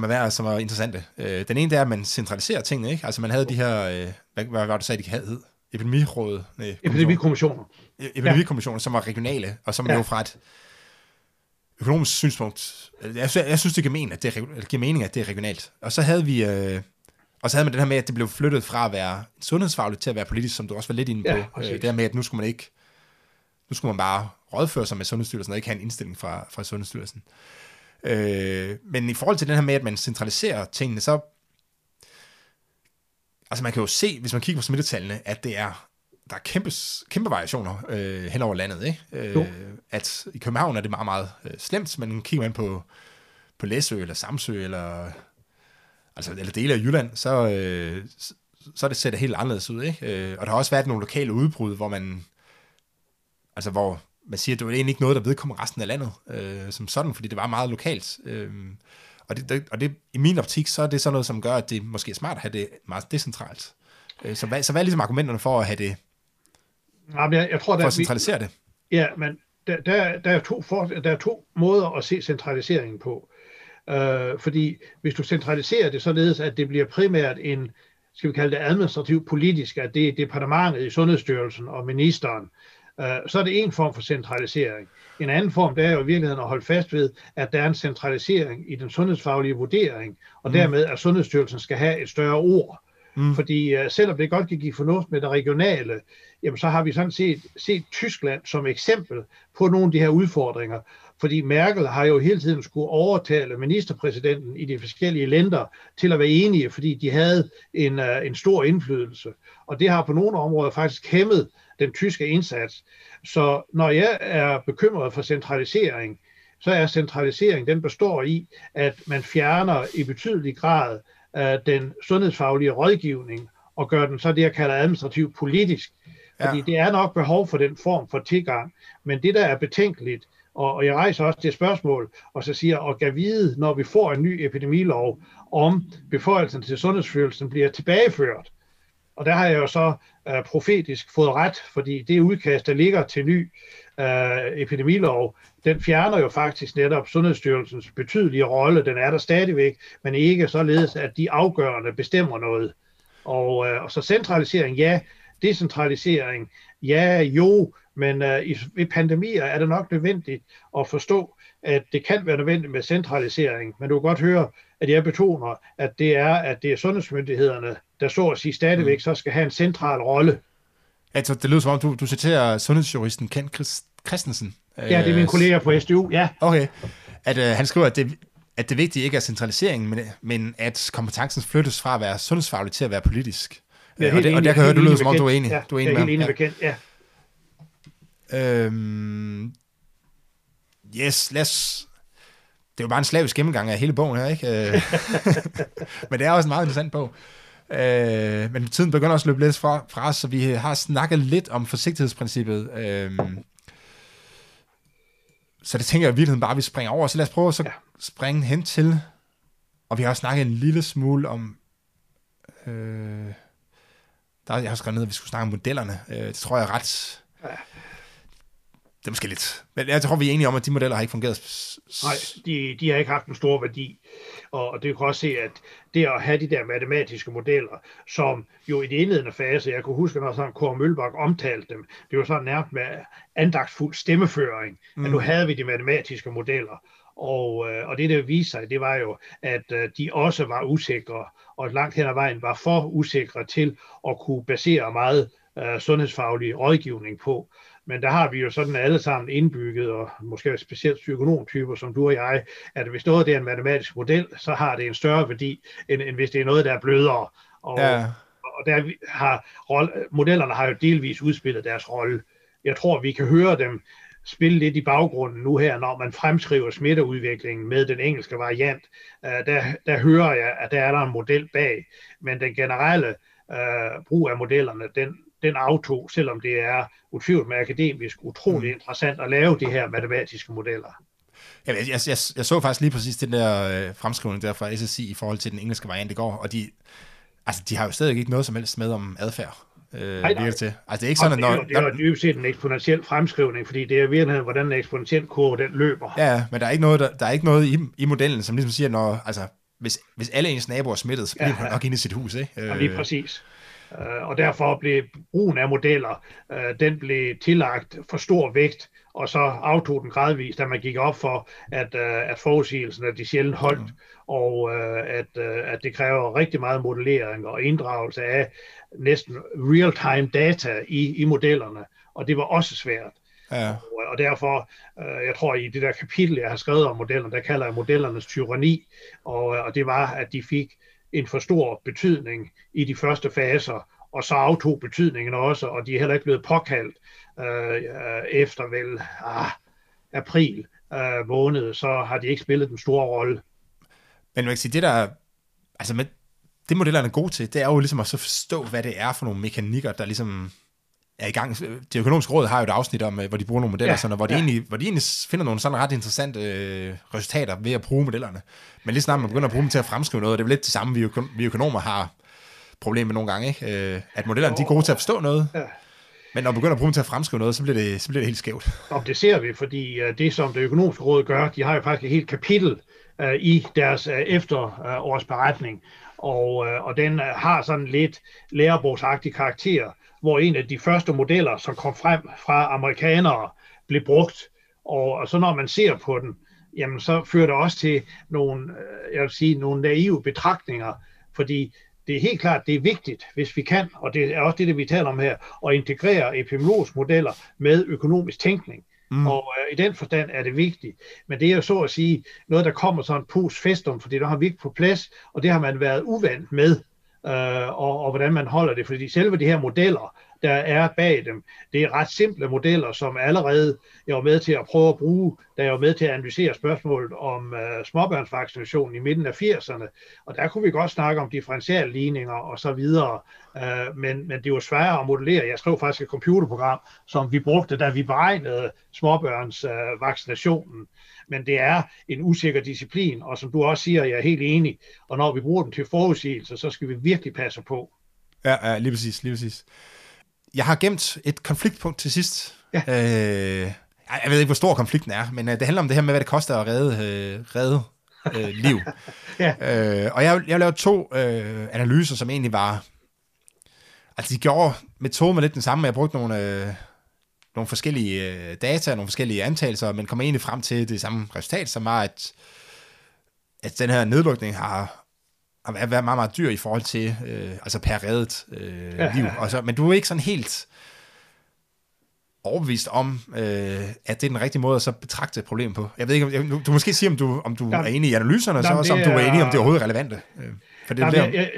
er interessante. Den ene, det er, at man centraliserer tingene, ikke? Altså man havde de her, hvad var det, sagde de hed? Epidemiråd? Nej, epidemikommissioner. Epidemikommissioner, som var regionale, og som lå fra et økonomisk synspunkt. Jeg synes, det giver mening, at det er regionalt. Og så havde vi... Og så havde man det her med, at det blev flyttet fra at være sundhedsfagligt til at være politisk, som du også var lidt inde på. Det her med, at nu skulle man bare rådføre sig med Sundhedsstyrelsen og ikke have en indstilling fra Sundhedsstyrelsen. Men i forhold til den her med, at man centraliserer tingene, så... Altså man kan jo se, hvis man kigger på smittetallene, at der er kæmpe variationer hen over landet. Ikke? At i København er det meget, meget slemt, men kigger man på Læsø eller Samsø eller dele af Jylland, så så det ser det helt anderledes ud, ikke? Og der har også været nogle lokale udbrud, hvor man siger, at det var egentlig ikke noget, der vedkommer resten af landet, som sådan, fordi det var meget lokalt. Og det, i min optik, så er det sådan noget, som gør, at det måske er smart at have det meget decentralt. Så hvad er ligesom argumenterne for at have det? Jeg tror, for at centralisere det? Ja, men der er to måder at se centraliseringen på. Fordi hvis du centraliserer det således, at det bliver primært en, skal vi kalde det administrativt politisk, at det er departementet i Sundhedsstyrelsen og ministeren, så er det en form for centralisering. En anden form, der er jo i virkeligheden at holde fast ved, at der er en centralisering i den sundhedsfaglige vurdering, og dermed, at Sundhedsstyrelsen skal have et større ord. Fordi selvom det godt kan give fornuft med det regionale, jamen, så har vi sådan set set Tyskland som eksempel på nogle af de her udfordringer. Fordi Merkel har jo hele tiden skulle overtale ministerpræsidenten i de forskellige lænder til at være enige, fordi de havde en stor indflydelse. Og det har på nogle områder faktisk hæmmet den tyske indsats. Så når jeg er bekymret for centralisering, så er centralisering, den består i, at man fjerner i betydelig grad den sundhedsfaglige rådgivning og gør den så det, jeg kalder administrativt politisk. Fordi det er nok behov for den form for tilgang. Men det, der er betænkeligt, og jeg rejser også det spørgsmål, og så siger, og gav vide, når vi får en ny epidemilov, om beføjelsen til Sundhedsstyrelsen bliver tilbageført. Og der har jeg jo så profetisk fået ret, fordi det udkast, der ligger til ny epidemilov, den fjerner jo faktisk netop Sundhedsstyrelsens betydelige rolle. Den er der stadigvæk, men ikke således, at de afgørende bestemmer noget. Og så centralisering, ja. Decentralisering, ja, jo. Men ved pandemier er det nok nødvendigt at forstå, at det kan være nødvendigt med centralisering. Men du kan godt høre, at jeg betoner, at det er sundhedsmyndighederne, der så at sige stadigvæk så skal have en central rolle. Altså, det lyder som om, du citerer sundhedsjuristen Kent Christensen. Ja, det er min kollega på SDU, ja. Okay. At han skriver, at det vigtige ikke er centraliseringen, men at kompetencen flyttes fra at være sundhedsfaglig til at være politisk. Og der kan jeg høre, du lyder som om, du er enig. Ja, du er enig, jeg er helt enig med Kent, ja. Det er jo bare en slavisk gennemgang af hele bogen her, ikke? Men det er også en meget interessant bog. Men tiden begynder også at løbe lidt fra os, så vi har snakket lidt om forsigtighedsprincippet. Så det tænker jeg i virkeligheden bare, vi springer over. Så lad os prøve at springe hen til, og vi har også snakket en lille smule om... jeg har skrevet ned, at vi skulle snakke om modellerne. Det tror jeg er ret... Det er måske lidt. Men jeg tror, vi er enige om, at de modeller har ikke fungeret. Nej, de har ikke haft en stor værdi. Og det kan også se, at det at have de der matematiske modeller, som jo i den indledende fase, jeg kunne huske, når sådan Kåre Mølbak omtalte dem, det var sådan nærmest med andagtsfuld stemmeføring, at nu havde vi de matematiske modeller. Og det, der viste sig, det var jo, at de også var usikre, og langt hen ad vejen var for usikre til at kunne basere meget sundhedsfaglig rådgivning på. Men der har vi jo sådan alle sammen indbygget, og måske specielt psykonomtyper som du og jeg, at hvis noget det er en matematisk model, så har det en større værdi, end hvis det er noget, der er blødere. Og der har modellerne har jo delvis udspillet deres rolle. Jeg tror, vi kan høre dem spille lidt i baggrunden nu her, når man fremskriver smitteudviklingen med den engelske variant. Der hører jeg, at der er der en model bag, men den generelle brug af modellerne, den aftog, selvom det er utvivlet med akademisk utroligt interessant at lave de her matematiske modeller. Jeg så faktisk lige præcis den der fremskrivning der fra SSI i forhold til den engelske variant i går, og de har jo stadig ikke noget som helst med om adfærd. Nej. Til. Altså, det er ikke sådan, det er dybest set en eksponentiel fremskrivning, fordi det er virkelig, hvordan en eksponentiel kurve den løber. Ja, men der er ikke noget, i modellen, som ligesom siger, når, altså, hvis alle ens naboer er smittet, så bliver man nok inde i sit hus, ikke? Ja, lige præcis. Og derfor blev brugen af modeller, den blev tillagt for stor vægt, og så aftog den gradvist, da man gik op for, at forudsigelsen af de sjældent holdt, og at det kræver rigtig meget modellering og inddragelse af næsten real-time data i modellerne, og det var også svært. Ja. Og derfor, jeg tror i det der kapitel, jeg har skrevet om modellerne, der kalder jeg modellernes tyranni, og det var, at de fik en for stor betydning i de første faser, og så aftog betydningen også, og de er heller ikke blevet påkaldt efter april måned, så har de ikke spillet den store rolle. Men man kan sige, det der, altså med, det modellerne er gode til, det er jo ligesom at så forstå, hvad det er for nogle mekanikker, der ligesom er i gang. Det økonomiske råd har jo et afsnit om, hvor de bruger nogle modeller, ja, sådan, og hvor de egentlig finder nogle sådan ret interessante resultater ved at bruge modellerne. Men lige snart man begynder at bruge dem til at fremskrive noget, og det er lidt det samme, vi økonomer har problem med nogle gange, ikke? At modellerne de er gode til at forstå noget, men når man begynder at bruge dem til at fremskrive noget, så bliver det helt skævt. Og det ser vi, fordi det, som det økonomiske råd gør, de har jo faktisk et helt kapitel i deres efterårsberetning, og den har sådan lidt lærebogsagtig karakter, hvor en af de første modeller, som kom frem fra amerikanere, blev brugt, og så når man ser på den, jamen så fører det også til nogle naive betragtninger, fordi det er helt klart, det er vigtigt, hvis vi kan, og det er også det, vi taler om her, at integrere epidemiologiske modeller med økonomisk tænkning. Mm. Og i den forstand er det vigtigt. Men det er jo så at sige noget, der kommer sådan en pus festum, fordi der har vi ikke på plads, og det har man været uvant med, og hvordan man holder det. Fordi selve de her modeller, der er bag dem, det er ret simple modeller, som allerede jeg var med til at prøve at bruge, da jeg var med til at analysere spørgsmålet om småbørnsvaccinationen i midten af 80'erne. Og der kunne vi godt snakke om differentialligninger og så videre, men det var sværere at modellere. Jeg skrev faktisk et computerprogram, som vi brugte, da vi beregnede småbørnsvaccinationen. Men det er en usikker disciplin, og som du også siger, jeg er helt enig. Og når vi bruger den til forudsigelser, så skal vi virkelig passe på. Ja, lige præcis. Jeg har gemt et konfliktpunkt til sidst. Ja. Jeg ved ikke, hvor stor konflikten er, men det handler om det her med, hvad det koster at redde liv. Ja. Og jeg lavede to analyser, som egentlig var... Altså, de gjorde metoden lidt den samme. Jeg brugte nogle forskellige data, nogle forskellige antagelser, men kom egentlig frem til det samme resultat, som var, at den her nedlukning har været meget, meget dyr i forhold til altså per reddet liv. Og så, men du er ikke sådan helt overbevist om, at det er den rigtige måde at så betragte problemet på. Jeg ved ikke, du måske sige, om du er enig i analyserne, så om du er enig, om det er overhovedet relevante.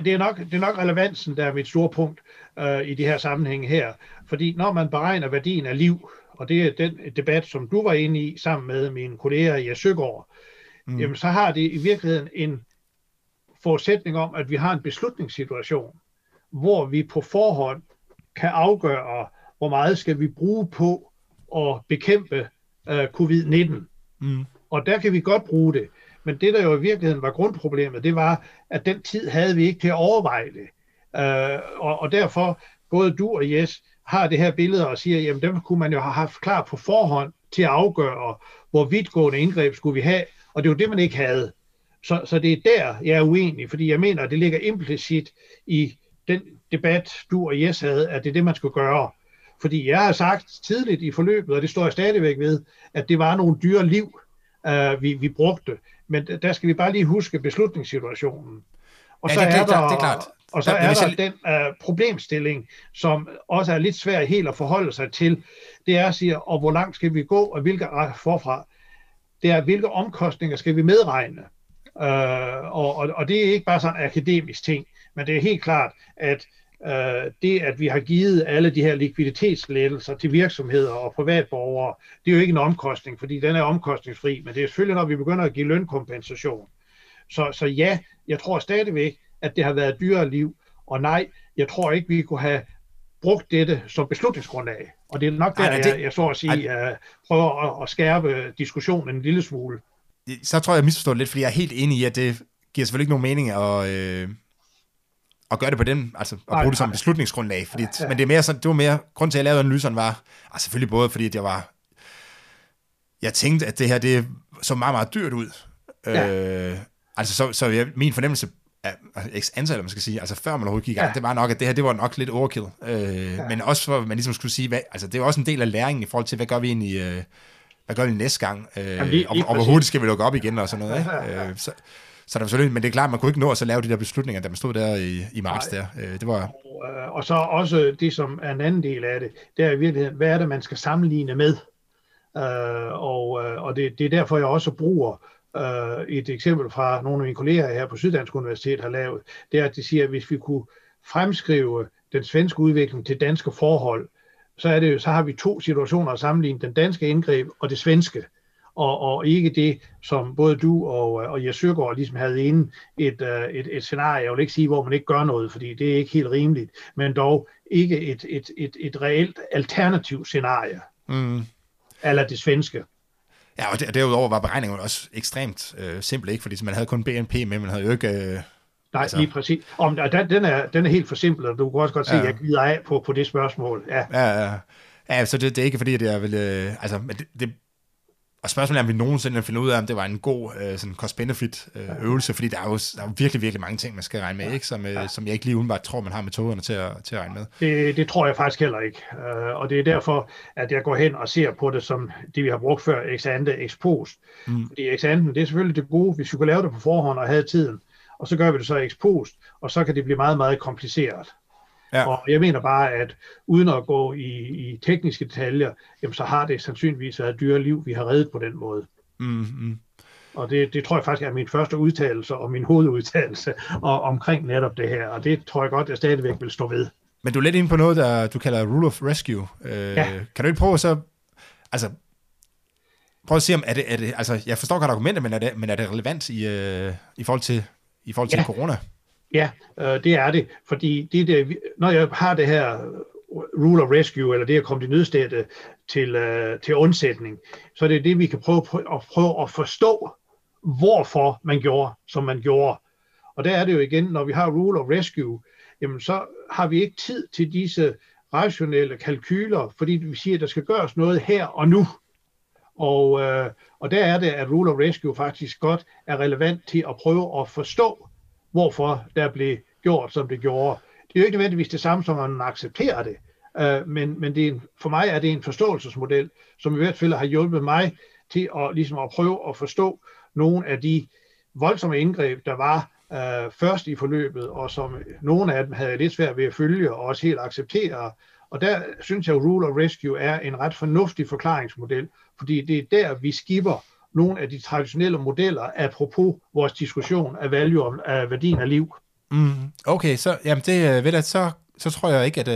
Det er nok relevansen, der er mit store punkt i de her sammenhæng her. Fordi når man beregner værdien af liv, og det er den debat, som du var inde i sammen med min kollega Jes Søgaard, jamen, så har det i virkeligheden en forudsætning om, at vi har en beslutningssituation, hvor vi på forhånd kan afgøre, hvor meget skal vi bruge på at bekæmpe covid-19. Mm. Og der kan vi godt bruge det. Men det, der jo i virkeligheden var grundproblemet, det var, at den tid havde vi ikke til at overveje det. Og derfor, både du og Jes har det her billede og siger, jamen dem kunne man jo have haft klar på forhånd til at afgøre, hvor vidtgående indgreb skulle vi have. Og det er jo det, man ikke havde. Så det er der, jeg er uenig, fordi jeg mener, at det ligger implicit i den debat, du og Jes havde, at det er det, man skulle gøre. Fordi jeg har sagt tidligt i forløbet, og det står jeg stadigvæk ved, at det var nogle dyre liv, vi brugte. Men der skal vi bare lige huske beslutningssituationen. Og så er der den problemstilling, som også er lidt svær helt at forholde sig til. Det er at sige, og hvor langt skal vi gå, og hvilke forfra? Det er, hvilke omkostninger skal vi medregne? Og det er ikke bare sådan en akademisk ting, men det er helt klart, at det, at vi har givet alle de her likviditetslettelser til virksomheder og privatborgere, det er jo ikke en omkostning, fordi den er omkostningsfri, men det er selvfølgelig, når vi begynder at give lønkompensation. Så ja, jeg tror stadigvæk, at det har været dyrere liv, og nej, jeg tror ikke, vi kunne have brugt dette som beslutningsgrundlag. Og det er nok der, jeg så at sige, prøver at skærpe diskussionen en lille smule. Så tror jeg, jeg misforstår det lidt, fordi jeg er helt enig i, at det giver selvfølgelig ikke nogen mening at gøre det på den, altså at bruge det som beslutningsgrundlag. Fordi, men det er mere sådan, det var mere, grunden til, at jeg lavede analyseren var, selvfølgelig både fordi, at jeg tænkte, at det her, det så meget, meget dyrt ud. Min fornemmelse af antallet, man skal sige, altså før man overhovedet gik det var nok, at det her, det var nok lidt overkill. Men også for, at man ligesom skulle sige, hvad, altså det var også en del af læringen i forhold til, hvad gør vi egentlig, hvad gør vi næste gang, og hvor hurtigt skal vi lukke op igen, og sådan noget, ikke? Så der var selvfølgelig, men det er klart, man kunne ikke nå at så lave de der beslutninger, da man stod der i marts der. Det var... og så også det, som er en anden del af det, det er i virkeligheden, hvad er det, man skal sammenligne med? Og det er derfor, jeg også bruger et eksempel fra nogle af mine kolleger her på Syddansk Universitet har lavet, det er, at de siger, at hvis vi kunne fremskrive den svenske udvikling til danske forhold, så har vi to situationer at sammenligne, den danske indgreb og det svenske. og ikke det, som både du og Jes Søgaard ligesom havde inden et scenarie, jeg vil ikke sige, hvor man ikke gør noget, fordi det er ikke helt rimeligt, men dog ikke et reelt alternativt scenarie, eller det svenske. Ja, og derudover var beregningen også ekstremt simpel, ikke? Fordi man havde kun BNP, men man havde jo ikke... Nej, altså. Lige præcis. Den er helt forsimplet, og du kan også godt se, at jeg glider af på det spørgsmål. Ja, så det er ikke fordi, at jeg vil... Og spørgsmålet er, om vi nogensinde finder ud af, om det var en god sådan cost-benefit øvelse, fordi der er jo virkelig, virkelig mange ting, man skal regne med, ikke? Som jeg ikke lige udenbart tror, man har metoderne til at regne med. Det tror jeg faktisk heller ikke. Og det er derfor, at jeg går hen og ser på det som det, vi har brugt før, ex-ante, ex-post. Fordi ex-ante, det er selvfølgelig det gode, hvis vi kunne lave det på forhånd og havde tiden, og så gør vi det så ex-post, og så kan det blive meget, meget kompliceret. Ja. Og jeg mener bare, at uden at gå i tekniske detaljer, jamen, så har det sandsynligvis været dyre liv, vi har reddet på den måde. Og det tror jeg faktisk er min første udtalelse og min hovedudtalelse omkring netop det her, og det tror jeg godt, jeg stadigvæk vil stå ved. Men du er lidt inde på noget, der du kalder rule of rescue. Kan du ikke prøve så... Altså, prøv at se, om er det altså, jeg forstår godt argumentet, men er det relevant i forhold til corona? Ja, det er det, fordi når jeg har det her rule of rescue, eller det at komme til nødstedet til undsætning, så er det det, vi kan prøve at forstå, hvorfor man gjorde, som man gjorde. Og der er det jo igen, når vi har rule of rescue, jamen så har vi ikke tid til disse rationelle kalkyler, fordi vi siger, at der skal gøres noget her og nu. Og der er det, at rule of rescue faktisk godt er relevant til at prøve at forstå, hvorfor der blev gjort, som det gjorde. Det er jo ikke nødvendigvis det samme, som man accepterer det, men det er for mig er det en forståelsesmodel, som i hvert fald har hjulpet mig til at prøve at forstå nogle af de voldsomme indgreb, der var først i forløbet, og som nogle af dem havde lidt svært ved at følge og også helt acceptere. Og der synes jeg, at Rule of Rescue er en ret fornuftig forklaringsmodel, fordi det er der, vi skipper nogle af de traditionelle modeller, apropos vores diskussion af value af værdien af liv. Okay, så jamen det ved at så tror jeg ikke, at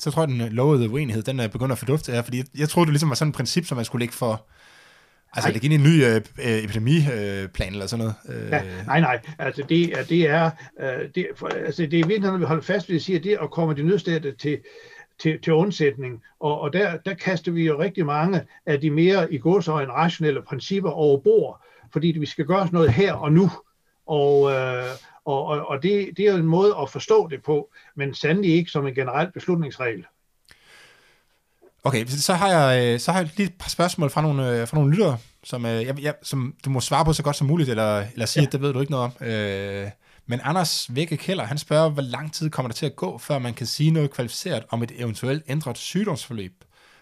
så tror jeg, den lovede uenighed, den er begyndt at fordufte her, fordi jeg troede, det ligesom var sådan et princip, som man skulle lægge for, altså lægge ind i en ny epidemiplan eller sådan noget. Nej, altså det er vigtigt, når vi holder fast ved at sige, at det at komme til nødstedet til undsætning, og der kaster vi jo rigtig mange af de mere i gåseøjne rationelle principper over bord, fordi vi skal gøre noget her og nu, og det er en måde at forstå det på, men sandelig ikke som en generel beslutningsregel. Okay, så har jeg lige et par spørgsmål fra nogle lyttere, som du må svare på så godt som muligt, eller sige, at det ved du ikke noget om. Men Anders Vække Keller, han spørger, hvor lang tid kommer der til at gå, før man kan sige noget kvalificeret om et eventuelt ændret sygdomsforløb,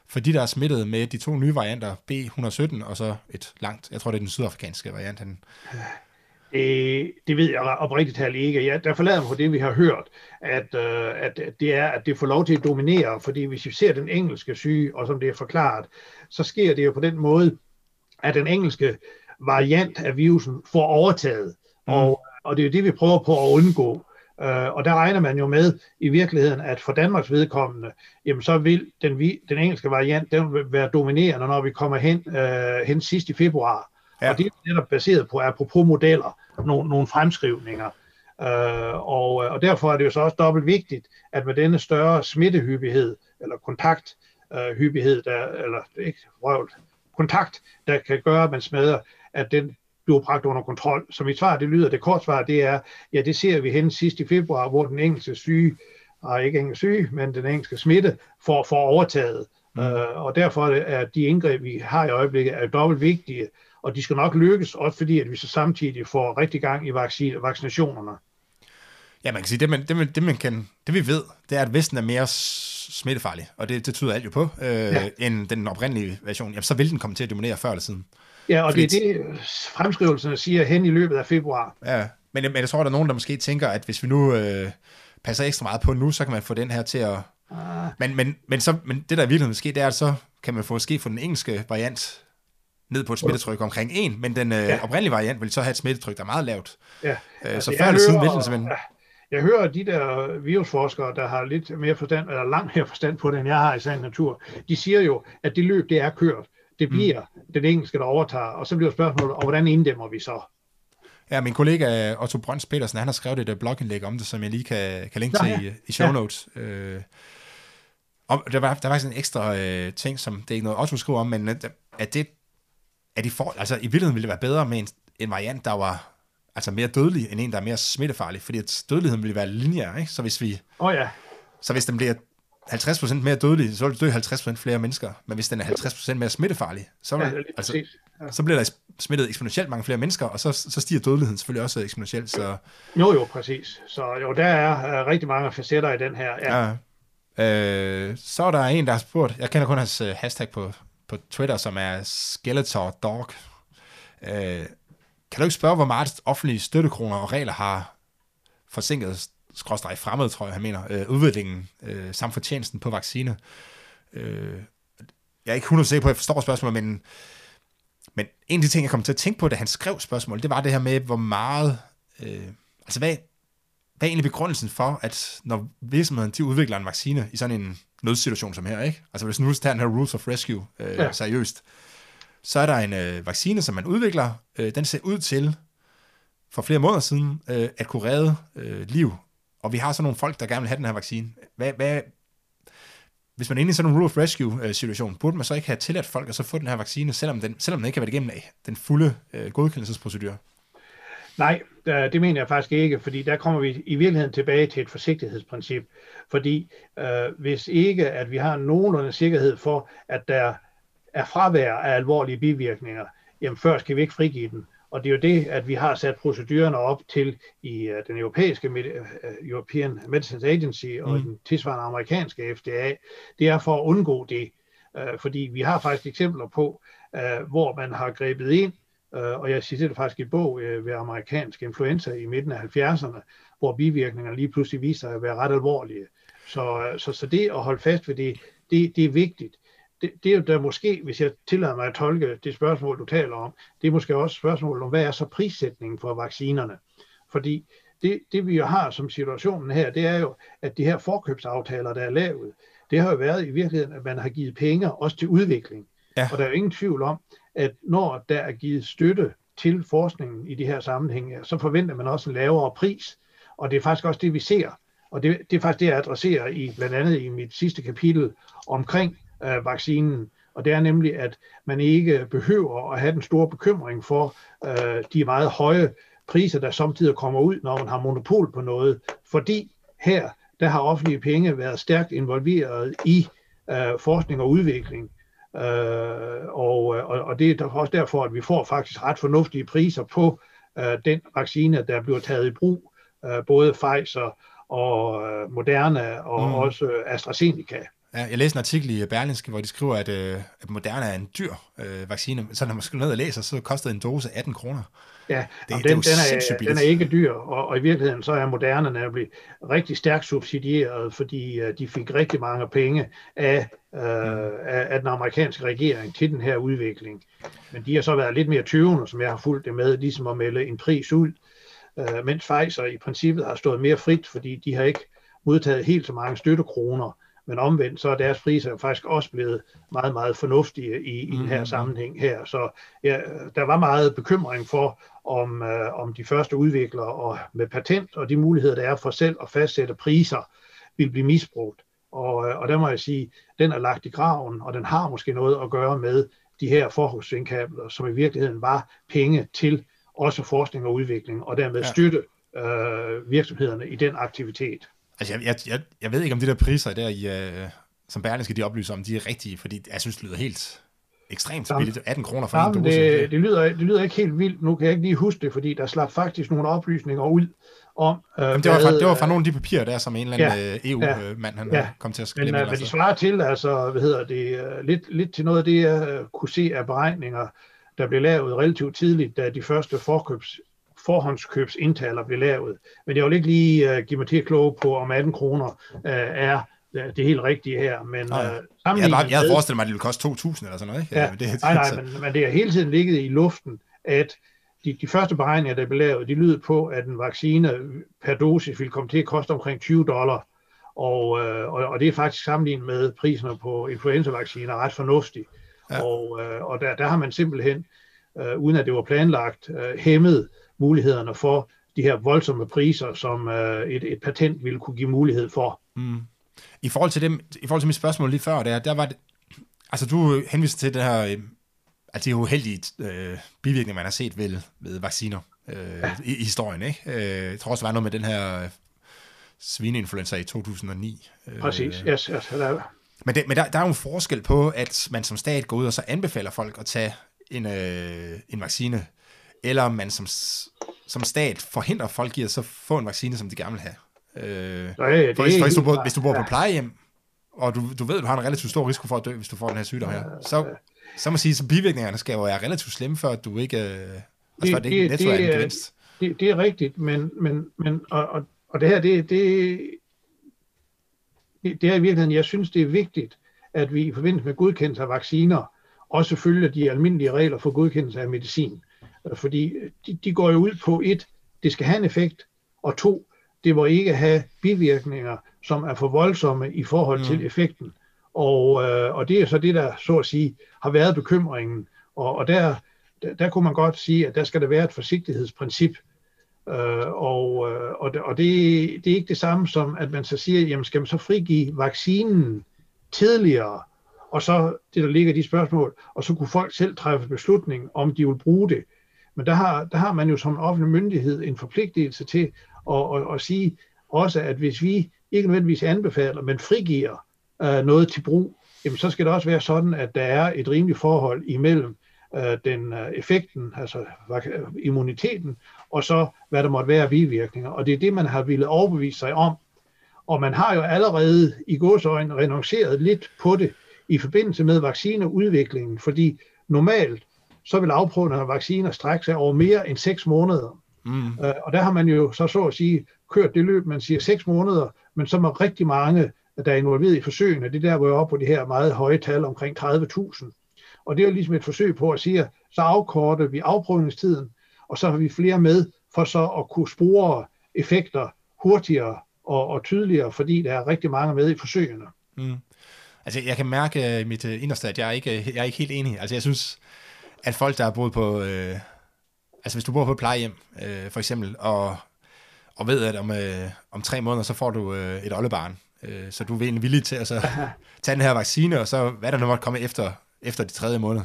fordi der er smittet med de to nye varianter, B117 og så et langt, jeg tror det er den sydafrikanske variant. Det ved jeg oprigtigt talt ikke. Der forlader mig på det, vi har hørt, at det får lov til at dominere, fordi hvis vi ser den engelske syge, og som det er forklaret, så sker det jo på den måde, at den engelske variant af virusen får overtaget, og det er jo det, vi prøver på at undgå. Og der regner man jo med i virkeligheden, at for Danmarks vedkommende, jamen så vil den engelske variant, den vil være dominerende, når vi kommer hen sidst i februar. Ja. Og det er netop baseret på, apropos modeller, nogle fremskrivninger. Og derfor er det jo så også dobbelt vigtigt, at med denne større smittehyppighed, eller kontakthyppighed, kontakt, der kan gøre, at man smadrer, at den bliver bragt under kontrol. Så mit svar, det korte svar, det er, ja, det ser vi hen sidst i februar, hvor den engelske den engelske smitte får overtaget. Og derfor er de indgreb, vi har i øjeblikket, er dobbelt vigtige, og de skal nok lykkes, også fordi, at vi så samtidig får rigtig gang i vaccinationerne. Ja, man kan sige, det vi ved, det er, at Vesten er mere smittefarlig, og det tyder alt jo på, end den oprindelige version. Jamen, så vil den komme til at dominere før eller siden. Ja, og det er det, fremskrivelserne siger hen i løbet af februar. Ja, men jeg tror, der er nogen, der måske tænker, at hvis vi nu passer ekstra meget på nu, så kan man få den her til at... Men det, der i virkeligheden sker, det er, at så kan man få den engelske variant ned på et smittetryk omkring 1, men den oprindelige variant vil så have et smittetryk, der er meget lavt. Ja. Så før eller siden vil den simpelthen... Jeg hører de der virusforskere, der har lidt mere forstand, eller langt mere forstand på det, end jeg har i sagens natur, de siger jo, at det løb, det er kørt. Det bliver den engelske, der overtager, og så bliver spørgsmålet, og hvordan inddæmmer vi så? Ja, min kollega Otto Brøns Petersen, han har skrevet et blogindlæg om det, som jeg lige kan linke til i show notes. Ja. Og der var sådan en ekstra ting, som det er ikke noget Otto skriver om, men i virkeligheden ville det være bedre med en variant, der var altså mere dødelig, end en, der er mere smittefarlig, fordi at dødeligheden ville være lineær, ikke? Så hvis vi... Så hvis den bliver 50% mere dødelig, så vil det dø 50% flere mennesker. Men hvis den er 50% mere smittefarlig, så bliver der smittet eksponentielt mange flere mennesker, og så stiger dødeligheden selvfølgelig også eksponentielt. Så... Jo, præcis. Så jo, der er rigtig mange facetter i den her. Ja. Så er der en, der har spurgt, jeg kender kun hans hashtag på Twitter, som er SkeletorDog. Kan du ikke spørge, hvor meget offentlige støttekroner og regler har forsinket fremmed, tror jeg, han mener, udviklingen samt fortjenesten på vaccine. Jeg er ikke 100% sikker på, at jeg forstår spørgsmålet, men en af de ting, jeg kom til at tænke på, da han skrev spørgsmålet, det var det her med, hvor meget... hvad er egentlig begrundelsen for, at når virksomheden de udvikler en vaccine i sådan en nødsituation som her, ikke? Altså hvis nu tager den her Rules of Rescue seriøst, så er der en vaccine, som man udvikler, den ser ud til, for flere måneder siden, at kunne redde liv. Og vi har så nogle folk, der gerne vil have den her vaccine. Hvis man er inde i sådan en Rule of Rescue-situation, burde man så ikke have tilladt folk at så få den her vaccine, selvom den ikke har været igennem af den fulde godkendelsesprocedur? Nej, det mener jeg faktisk ikke, fordi der kommer vi i virkeligheden tilbage til et forsigtighedsprincip. Fordi hvis ikke, at vi har nogenlunde sikkerhed for, at der er fravær af alvorlige bivirkninger, jamen før skal vi ikke frigive den. Og det er jo det, at vi har sat procedurerne op til i den europæiske European Medicines Agency og den tilsvarende amerikanske FDA. Det er for at undgå det, fordi vi har faktisk eksempler på, hvor man har grebet ind, og jeg citerer det faktisk i bog ved amerikansk influenza i midten af 70'erne, hvor bivirkningerne lige pludselig viser sig at være ret alvorlige. Så det at holde fast ved det er vigtigt. Det er jo der måske, hvis jeg tillader mig at tolke det spørgsmål, du taler om, det er måske også spørgsmålet om, hvad er så prissætningen for vaccinerne? Fordi det vi jo har som situationen her, det er jo, at de her forkøbsaftaler, der er lavet, det har jo været i virkeligheden, at man har givet penge også til udvikling. Ja. Og der er jo ingen tvivl om, at når der er givet støtte til forskningen i de her sammenhænge, så forventer man også en lavere pris. Og det er faktisk også det, vi ser. Og det er faktisk det, jeg adresserer i, blandt andet i mit sidste kapitel omkring vaccinen, og det er nemlig, at man ikke behøver at have den store bekymring for de meget høje priser, der samtidig kommer ud, når man har monopol på noget, fordi her, der har offentlige penge været stærkt involveret i forskning og udvikling, og det er også derfor, at vi får faktisk ret fornuftige priser på den vaccine, der bliver taget i brug, både Pfizer og Moderna og også AstraZeneca. Ja, jeg læste en artikel i Berlingske, hvor de skriver, at Moderna er en dyr vaccine. Så når man skal ned og læser, så kostede en dose 18 kroner. Ja, den er ikke dyr, og i virkeligheden så er Moderna nemlig rigtig stærkt subsidieret, fordi de fik rigtig mange penge af den amerikanske regering til den her udvikling. Men de har så været lidt mere tøvende, som jeg har fulgt det med, ligesom at melde en pris ud, mens Pfizer i princippet har stået mere frit, fordi de har ikke modtaget helt så mange støttekroner. Men omvendt, så er deres priser faktisk også blevet meget, meget fornuftige i den her sammenhæng her. Så ja, der var meget bekymring for, om de første udviklere og med patent og de muligheder, der er for selv at fastsætte priser, vil blive misbrugt. Og der må jeg sige, den er lagt i graven, og den har måske noget at gøre med de her forhusindkabler, som i virkeligheden var penge til også forskning og udvikling, og dermed støtte virksomhederne i den aktivitet. Altså, jeg ved ikke, om de der priser der, som Berlingske de oplyser om, de er rigtige, fordi jeg synes, det lyder helt ekstremt billigt. 18 kroner for en dose. Det lyder ikke helt vildt. Nu kan jeg ikke lige huske det, fordi der slap faktisk nogle oplysninger ud om... Det var fra nogle af de papirer der, som en eller anden EU-mand kom til at skrive. Men hvad de svarer til, altså, lidt til noget af det, jeg kunne se af beregninger, der blev lavet relativt tidligt, da de første forhåndskøbsindtaler blev lavet. Men jeg vil ikke lige give mig til at kloge på, om 18 kroner er det helt rigtige her. Men, jeg havde forestillet mig, at det ville koste 2.000 eller sådan noget. Ikke? Ja, men det har hele tiden ligget i luften, at de første beregninger, der blev lavet, de lyder på, at en vaccine per dosis ville komme til at koste omkring $20. Og det er faktisk sammenlignet med priserne på influenzavacciner ret fornuftigt. Ja. Og der har man simpelthen, uden at det var planlagt, hæmmet mulighederne for de her voldsomme priser, som et patent ville kunne give mulighed for. Mm. I forhold til mit spørgsmål lige før, der var det, altså du henviser til det her, at det er uheldige bivirkninger, man har set ved vacciner i historien, ikke? Jeg tror også, der var noget med den her svineinfluenza i 2009. Præcis, yes, der. Men der er jo en forskel på, at man som stat går ud og så anbefaler folk at tage en vaccine, eller man som stat forhindrer folk i at så få en vaccine, som de gerne vil have. Hvis du bor på plejehjem, og du ved, du har en relativt stor risiko for at dø, hvis du får den her sygdom her, så må sige, så bivirkningerne skal jo være relativt slemme, før du ikke det er rigtigt, men og det her, det er i virkeligheden, jeg synes, det er vigtigt, at vi i forbindelse med godkendelse af vacciner også følger de almindelige regler for godkendelse af medicin. Fordi de går jo ud på, 1, det skal have en effekt, og 2, det må ikke have bivirkninger, som er for voldsomme i forhold til effekten. Og det er så det, der så at sige har været bekymringen. Og der kunne man godt sige, at der skal der være et forsigtighedsprincip. Det er ikke det samme som, at man så siger, jamen skal man så frigive vaccinen tidligere, og så det, der ligger de spørgsmål, og så kunne folk selv træffe beslutning, om de vil bruge det. Men der har man jo som offentlig myndighed en forpligtelse til at sige også, at hvis vi ikke nødvendigvis anbefaler, men frigiver noget til brug, jamen så skal det også være sådan, at der er et rimeligt forhold imellem effekten, altså immuniteten, og så hvad der måtte være af bivirkninger. Og det er det, man har ville overbevise sig om. Og man har jo allerede i gåseøjne renonceret lidt på det i forbindelse med vaccineudviklingen, fordi normalt så vil afprøvende vacciner strække sig over mere end 6 måneder. Og der har man jo så at sige kørt det løb, man siger 6 måneder, men så er rigtig mange, der er involveret i forsøgene. Det der, hvor jeg er oppe på det her meget høje tal, omkring 30.000. Og det er jo ligesom et forsøg på at sige, så afkorter vi afprøvningstiden, og så har vi flere med for så at kunne spore effekter hurtigere og tydeligere, fordi der er rigtig mange med i forsøgene. Mm. Altså jeg kan mærke i mit inderste, at jeg er ikke helt enig. Altså jeg synes, at folk, der har boet på... altså hvis du bor på et plejehjem, for eksempel, og ved, at om 3 måneder, så får du et oldebarn, så du er egentlig villig til at så tage den her vaccine, og så hvad der nu måtte komme efter de 3. måned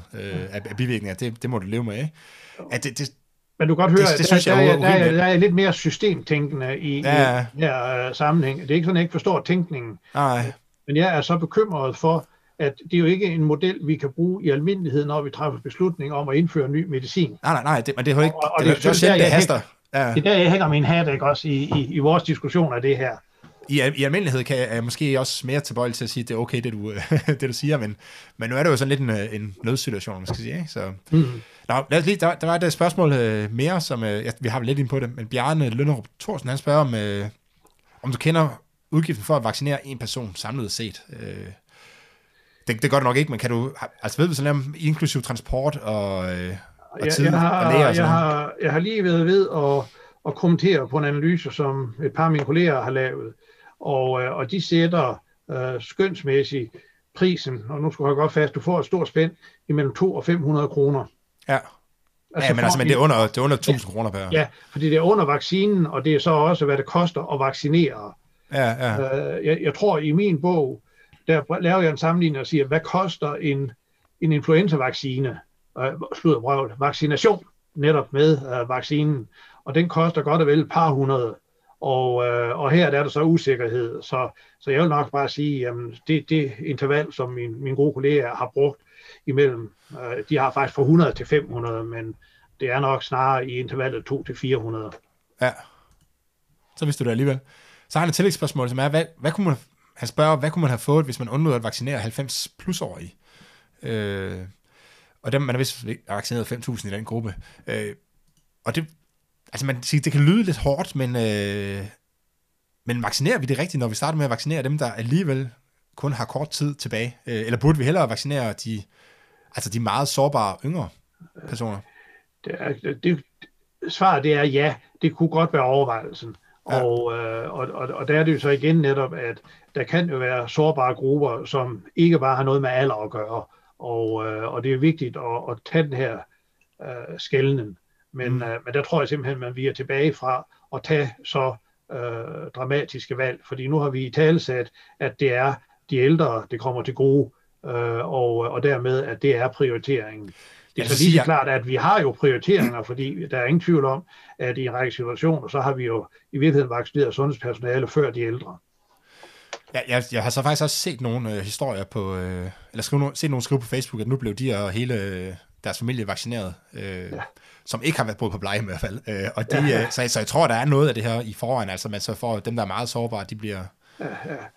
af bivirkninger, det må du leve med, ikke? At det, men du kan godt høre, der er lidt mere systemtænkende i den her sammenhæng. Det er ikke sådan, jeg ikke forstår tænkningen. Nej. Men jeg er så bekymret for, at det er jo ikke en model, vi kan bruge i almindelighed, når vi træffer beslutning om at indføre ny medicin. Nej, men det er jo ikke... Og det er jo selv, det haster. Ja. Det er der, jeg hænger min hat, ikke også, i vores diskussion af det her. I almindelighed kan jeg måske også mere tilbøjelig til at sige, at det er okay, det du siger, men nu er det jo sådan lidt en nødsituation, man skal sige, ikke? Så... Mm-hmm. Nå, lad os lige, der var et spørgsmål mere, som vi har lidt ind på det, men Bjarne Lønnerup Thorsen, han spørger, om du kender udgiften for at vaccinere en person samlet set. Det gør det nok ikke, men kan du... Altså ved du sådan noget, inklusiv transport og tid og læger og sådan noget? Jeg har lige været ved at kommentere på en analyse, som et par af mine kolleger har lavet, og de sætter skønsmæssigt prisen, og nu skal jeg godt fast, du får et stort spænd imellem 200 og 500 kroner. Ja. Altså, men det er under 1000 kroner per. Ja, fordi det er under vaccinen, og det er så også, hvad det koster at vaccinere. Ja. Jeg tror, i min bog, der laver jeg en sammenligning og siger, hvad koster en influenza-vaccine, vaccination netop med vaccinen, og den koster godt og vel et par hundrede, og her der er der så usikkerhed, så jeg vil nok bare sige, jamen det interval, som mine gode kolleger har brugt imellem, de har faktisk fra 100 til 500, men det er nok snarere i intervallet 2 til 400. Ja, så vidste du det alligevel. Så har jeg et tillægsspørgsmål, som er, han spørger, hvad kunne man have fået, hvis man undlod at vaccinere 90 plusårige? Og dem, man har vist vaccineret 5.000 i den gruppe. Og det, altså man siger, det kan lyde lidt hårdt, men vaccinerer vi det rigtigt, når vi starter med at vaccinere dem, der alligevel kun har kort tid tilbage? Eller burde vi hellere vaccinere de meget sårbare yngre personer? Svaret er ja. Det kunne godt være overvejelsen. Ja. Og der er det jo så igen netop, at der kan jo være sårbare grupper, som ikke bare har noget med alder at gøre, Og det er vigtigt at tage den her skelnen. Men der tror jeg simpelthen, man viger tilbage fra at tage så dramatiske valg. Fordi nu har vi i talesat, at det er de ældre, det kommer til gode, og dermed, at det er prioriteringen. Det er så lige klart, at vi har jo prioriteringer, fordi der er ingen tvivl om, at i en række situationer, så har vi jo i virkeligheden vaccineret sundhedspersonale før de ældre. Ja, jeg har så faktisk også set nogle historier på, set nogle skrive på Facebook, at nu blev de og hele deres familie vaccineret, som ikke har været boet på pleje i hvert fald. Så jeg tror, der er noget af det her i forvejen, altså man så får dem, der er meget sårbare, de bliver...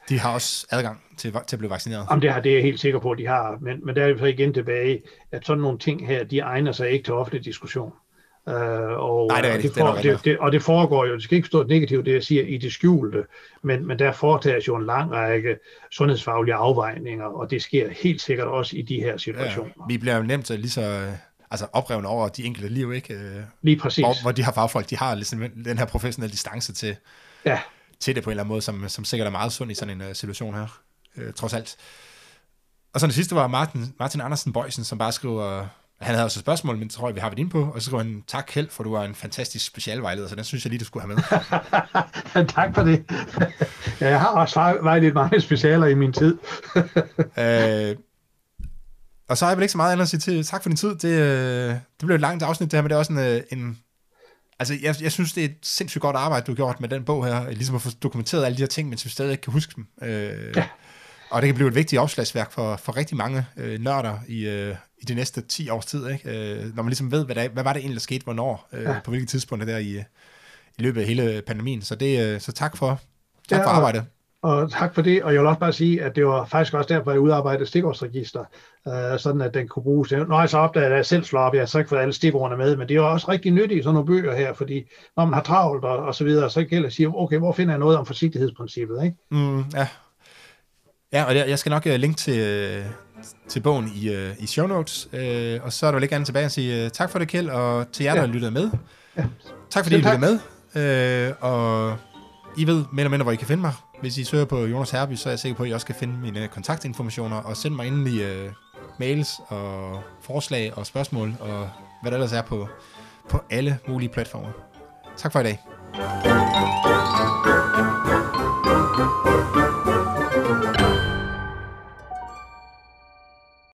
De har også adgang til at blive vaccineret. Jamen det er jeg helt sikker på, at de har. Men der er vi så igen tilbage, at sådan nogle ting her, de egner sig ikke til offentlig diskussion. Og det foregår jo, det skal ikke stå negativt, det jeg siger, i det skjulte, men der foretages jo en lang række sundhedsfaglige afvejninger, og det sker helt sikkert også i de her situationer. Ja, vi bliver jo nemt lige så... Altså oprevne over de enkelte liv, ikke? Lige præcis. Hvor de her fagfolk, de har ligesom den her professionelle distance til... Ja. Til det på en eller anden måde, som sikkert er meget sund i sådan en situation her, trods alt. Og så det sidste var Martin Andersen Bøjsen, som bare skriver, han havde også et spørgsmål, men tror jeg, vi har været inde på, og så skriver han, tak Kjeld, for du er en fantastisk specialvejleder, så den synes jeg lige, du skulle have med. Tak for det. Ja, jeg har også vejledt mange specialer i min tid. Og så har jeg vel ikke så meget andet at sige til, tak for din tid, det blev et langt afsnit det her, men det er også en altså, jeg synes, det er et sindssygt godt arbejde, du har gjort med den bog her, ligesom at få dokumenteret alle de her ting, men som stadig ikke kan huske dem. Og det kan blive et vigtigt opslagsværk for rigtig mange nørder i de næste 10 års tid, ikke? Når man ligesom ved, hvad var det egentlig, der skete, hvornår, på hvilke tidspunkter der i løbet af hele pandemien. Så, så tak for arbejdet. Og tak for det, og jeg vil også bare sige, at det var faktisk også derfor, jeg udarbejdede stikårsregister, sådan at den kunne bruges. Når jeg så opdagede, at jeg selv slår op, jeg har så ikke fået alle stikordene med, men det er jo også rigtig nyttigt i sådan nogle bøger her, fordi når man har travlt og så videre, så gælder det at sige, okay, hvor finder jeg noget om forsigtighedsprincippet, ikke? Ja, og jeg skal nok linke til bogen i show notes, og så er der vel ikke andet tilbage at sige tak for det, Kjeld, og til jer, der har lyttet med. Ja. Tak fordi I lyttede med, og I ved mere eller mindre, hvor I kan finde mig. Hvis I søger på Jonas Herby, så er jeg sikker på, at I også kan finde mine kontaktinformationer, og send mig endelig mails og forslag og spørgsmål, og hvad der ellers er på alle mulige platformer. Tak for i dag.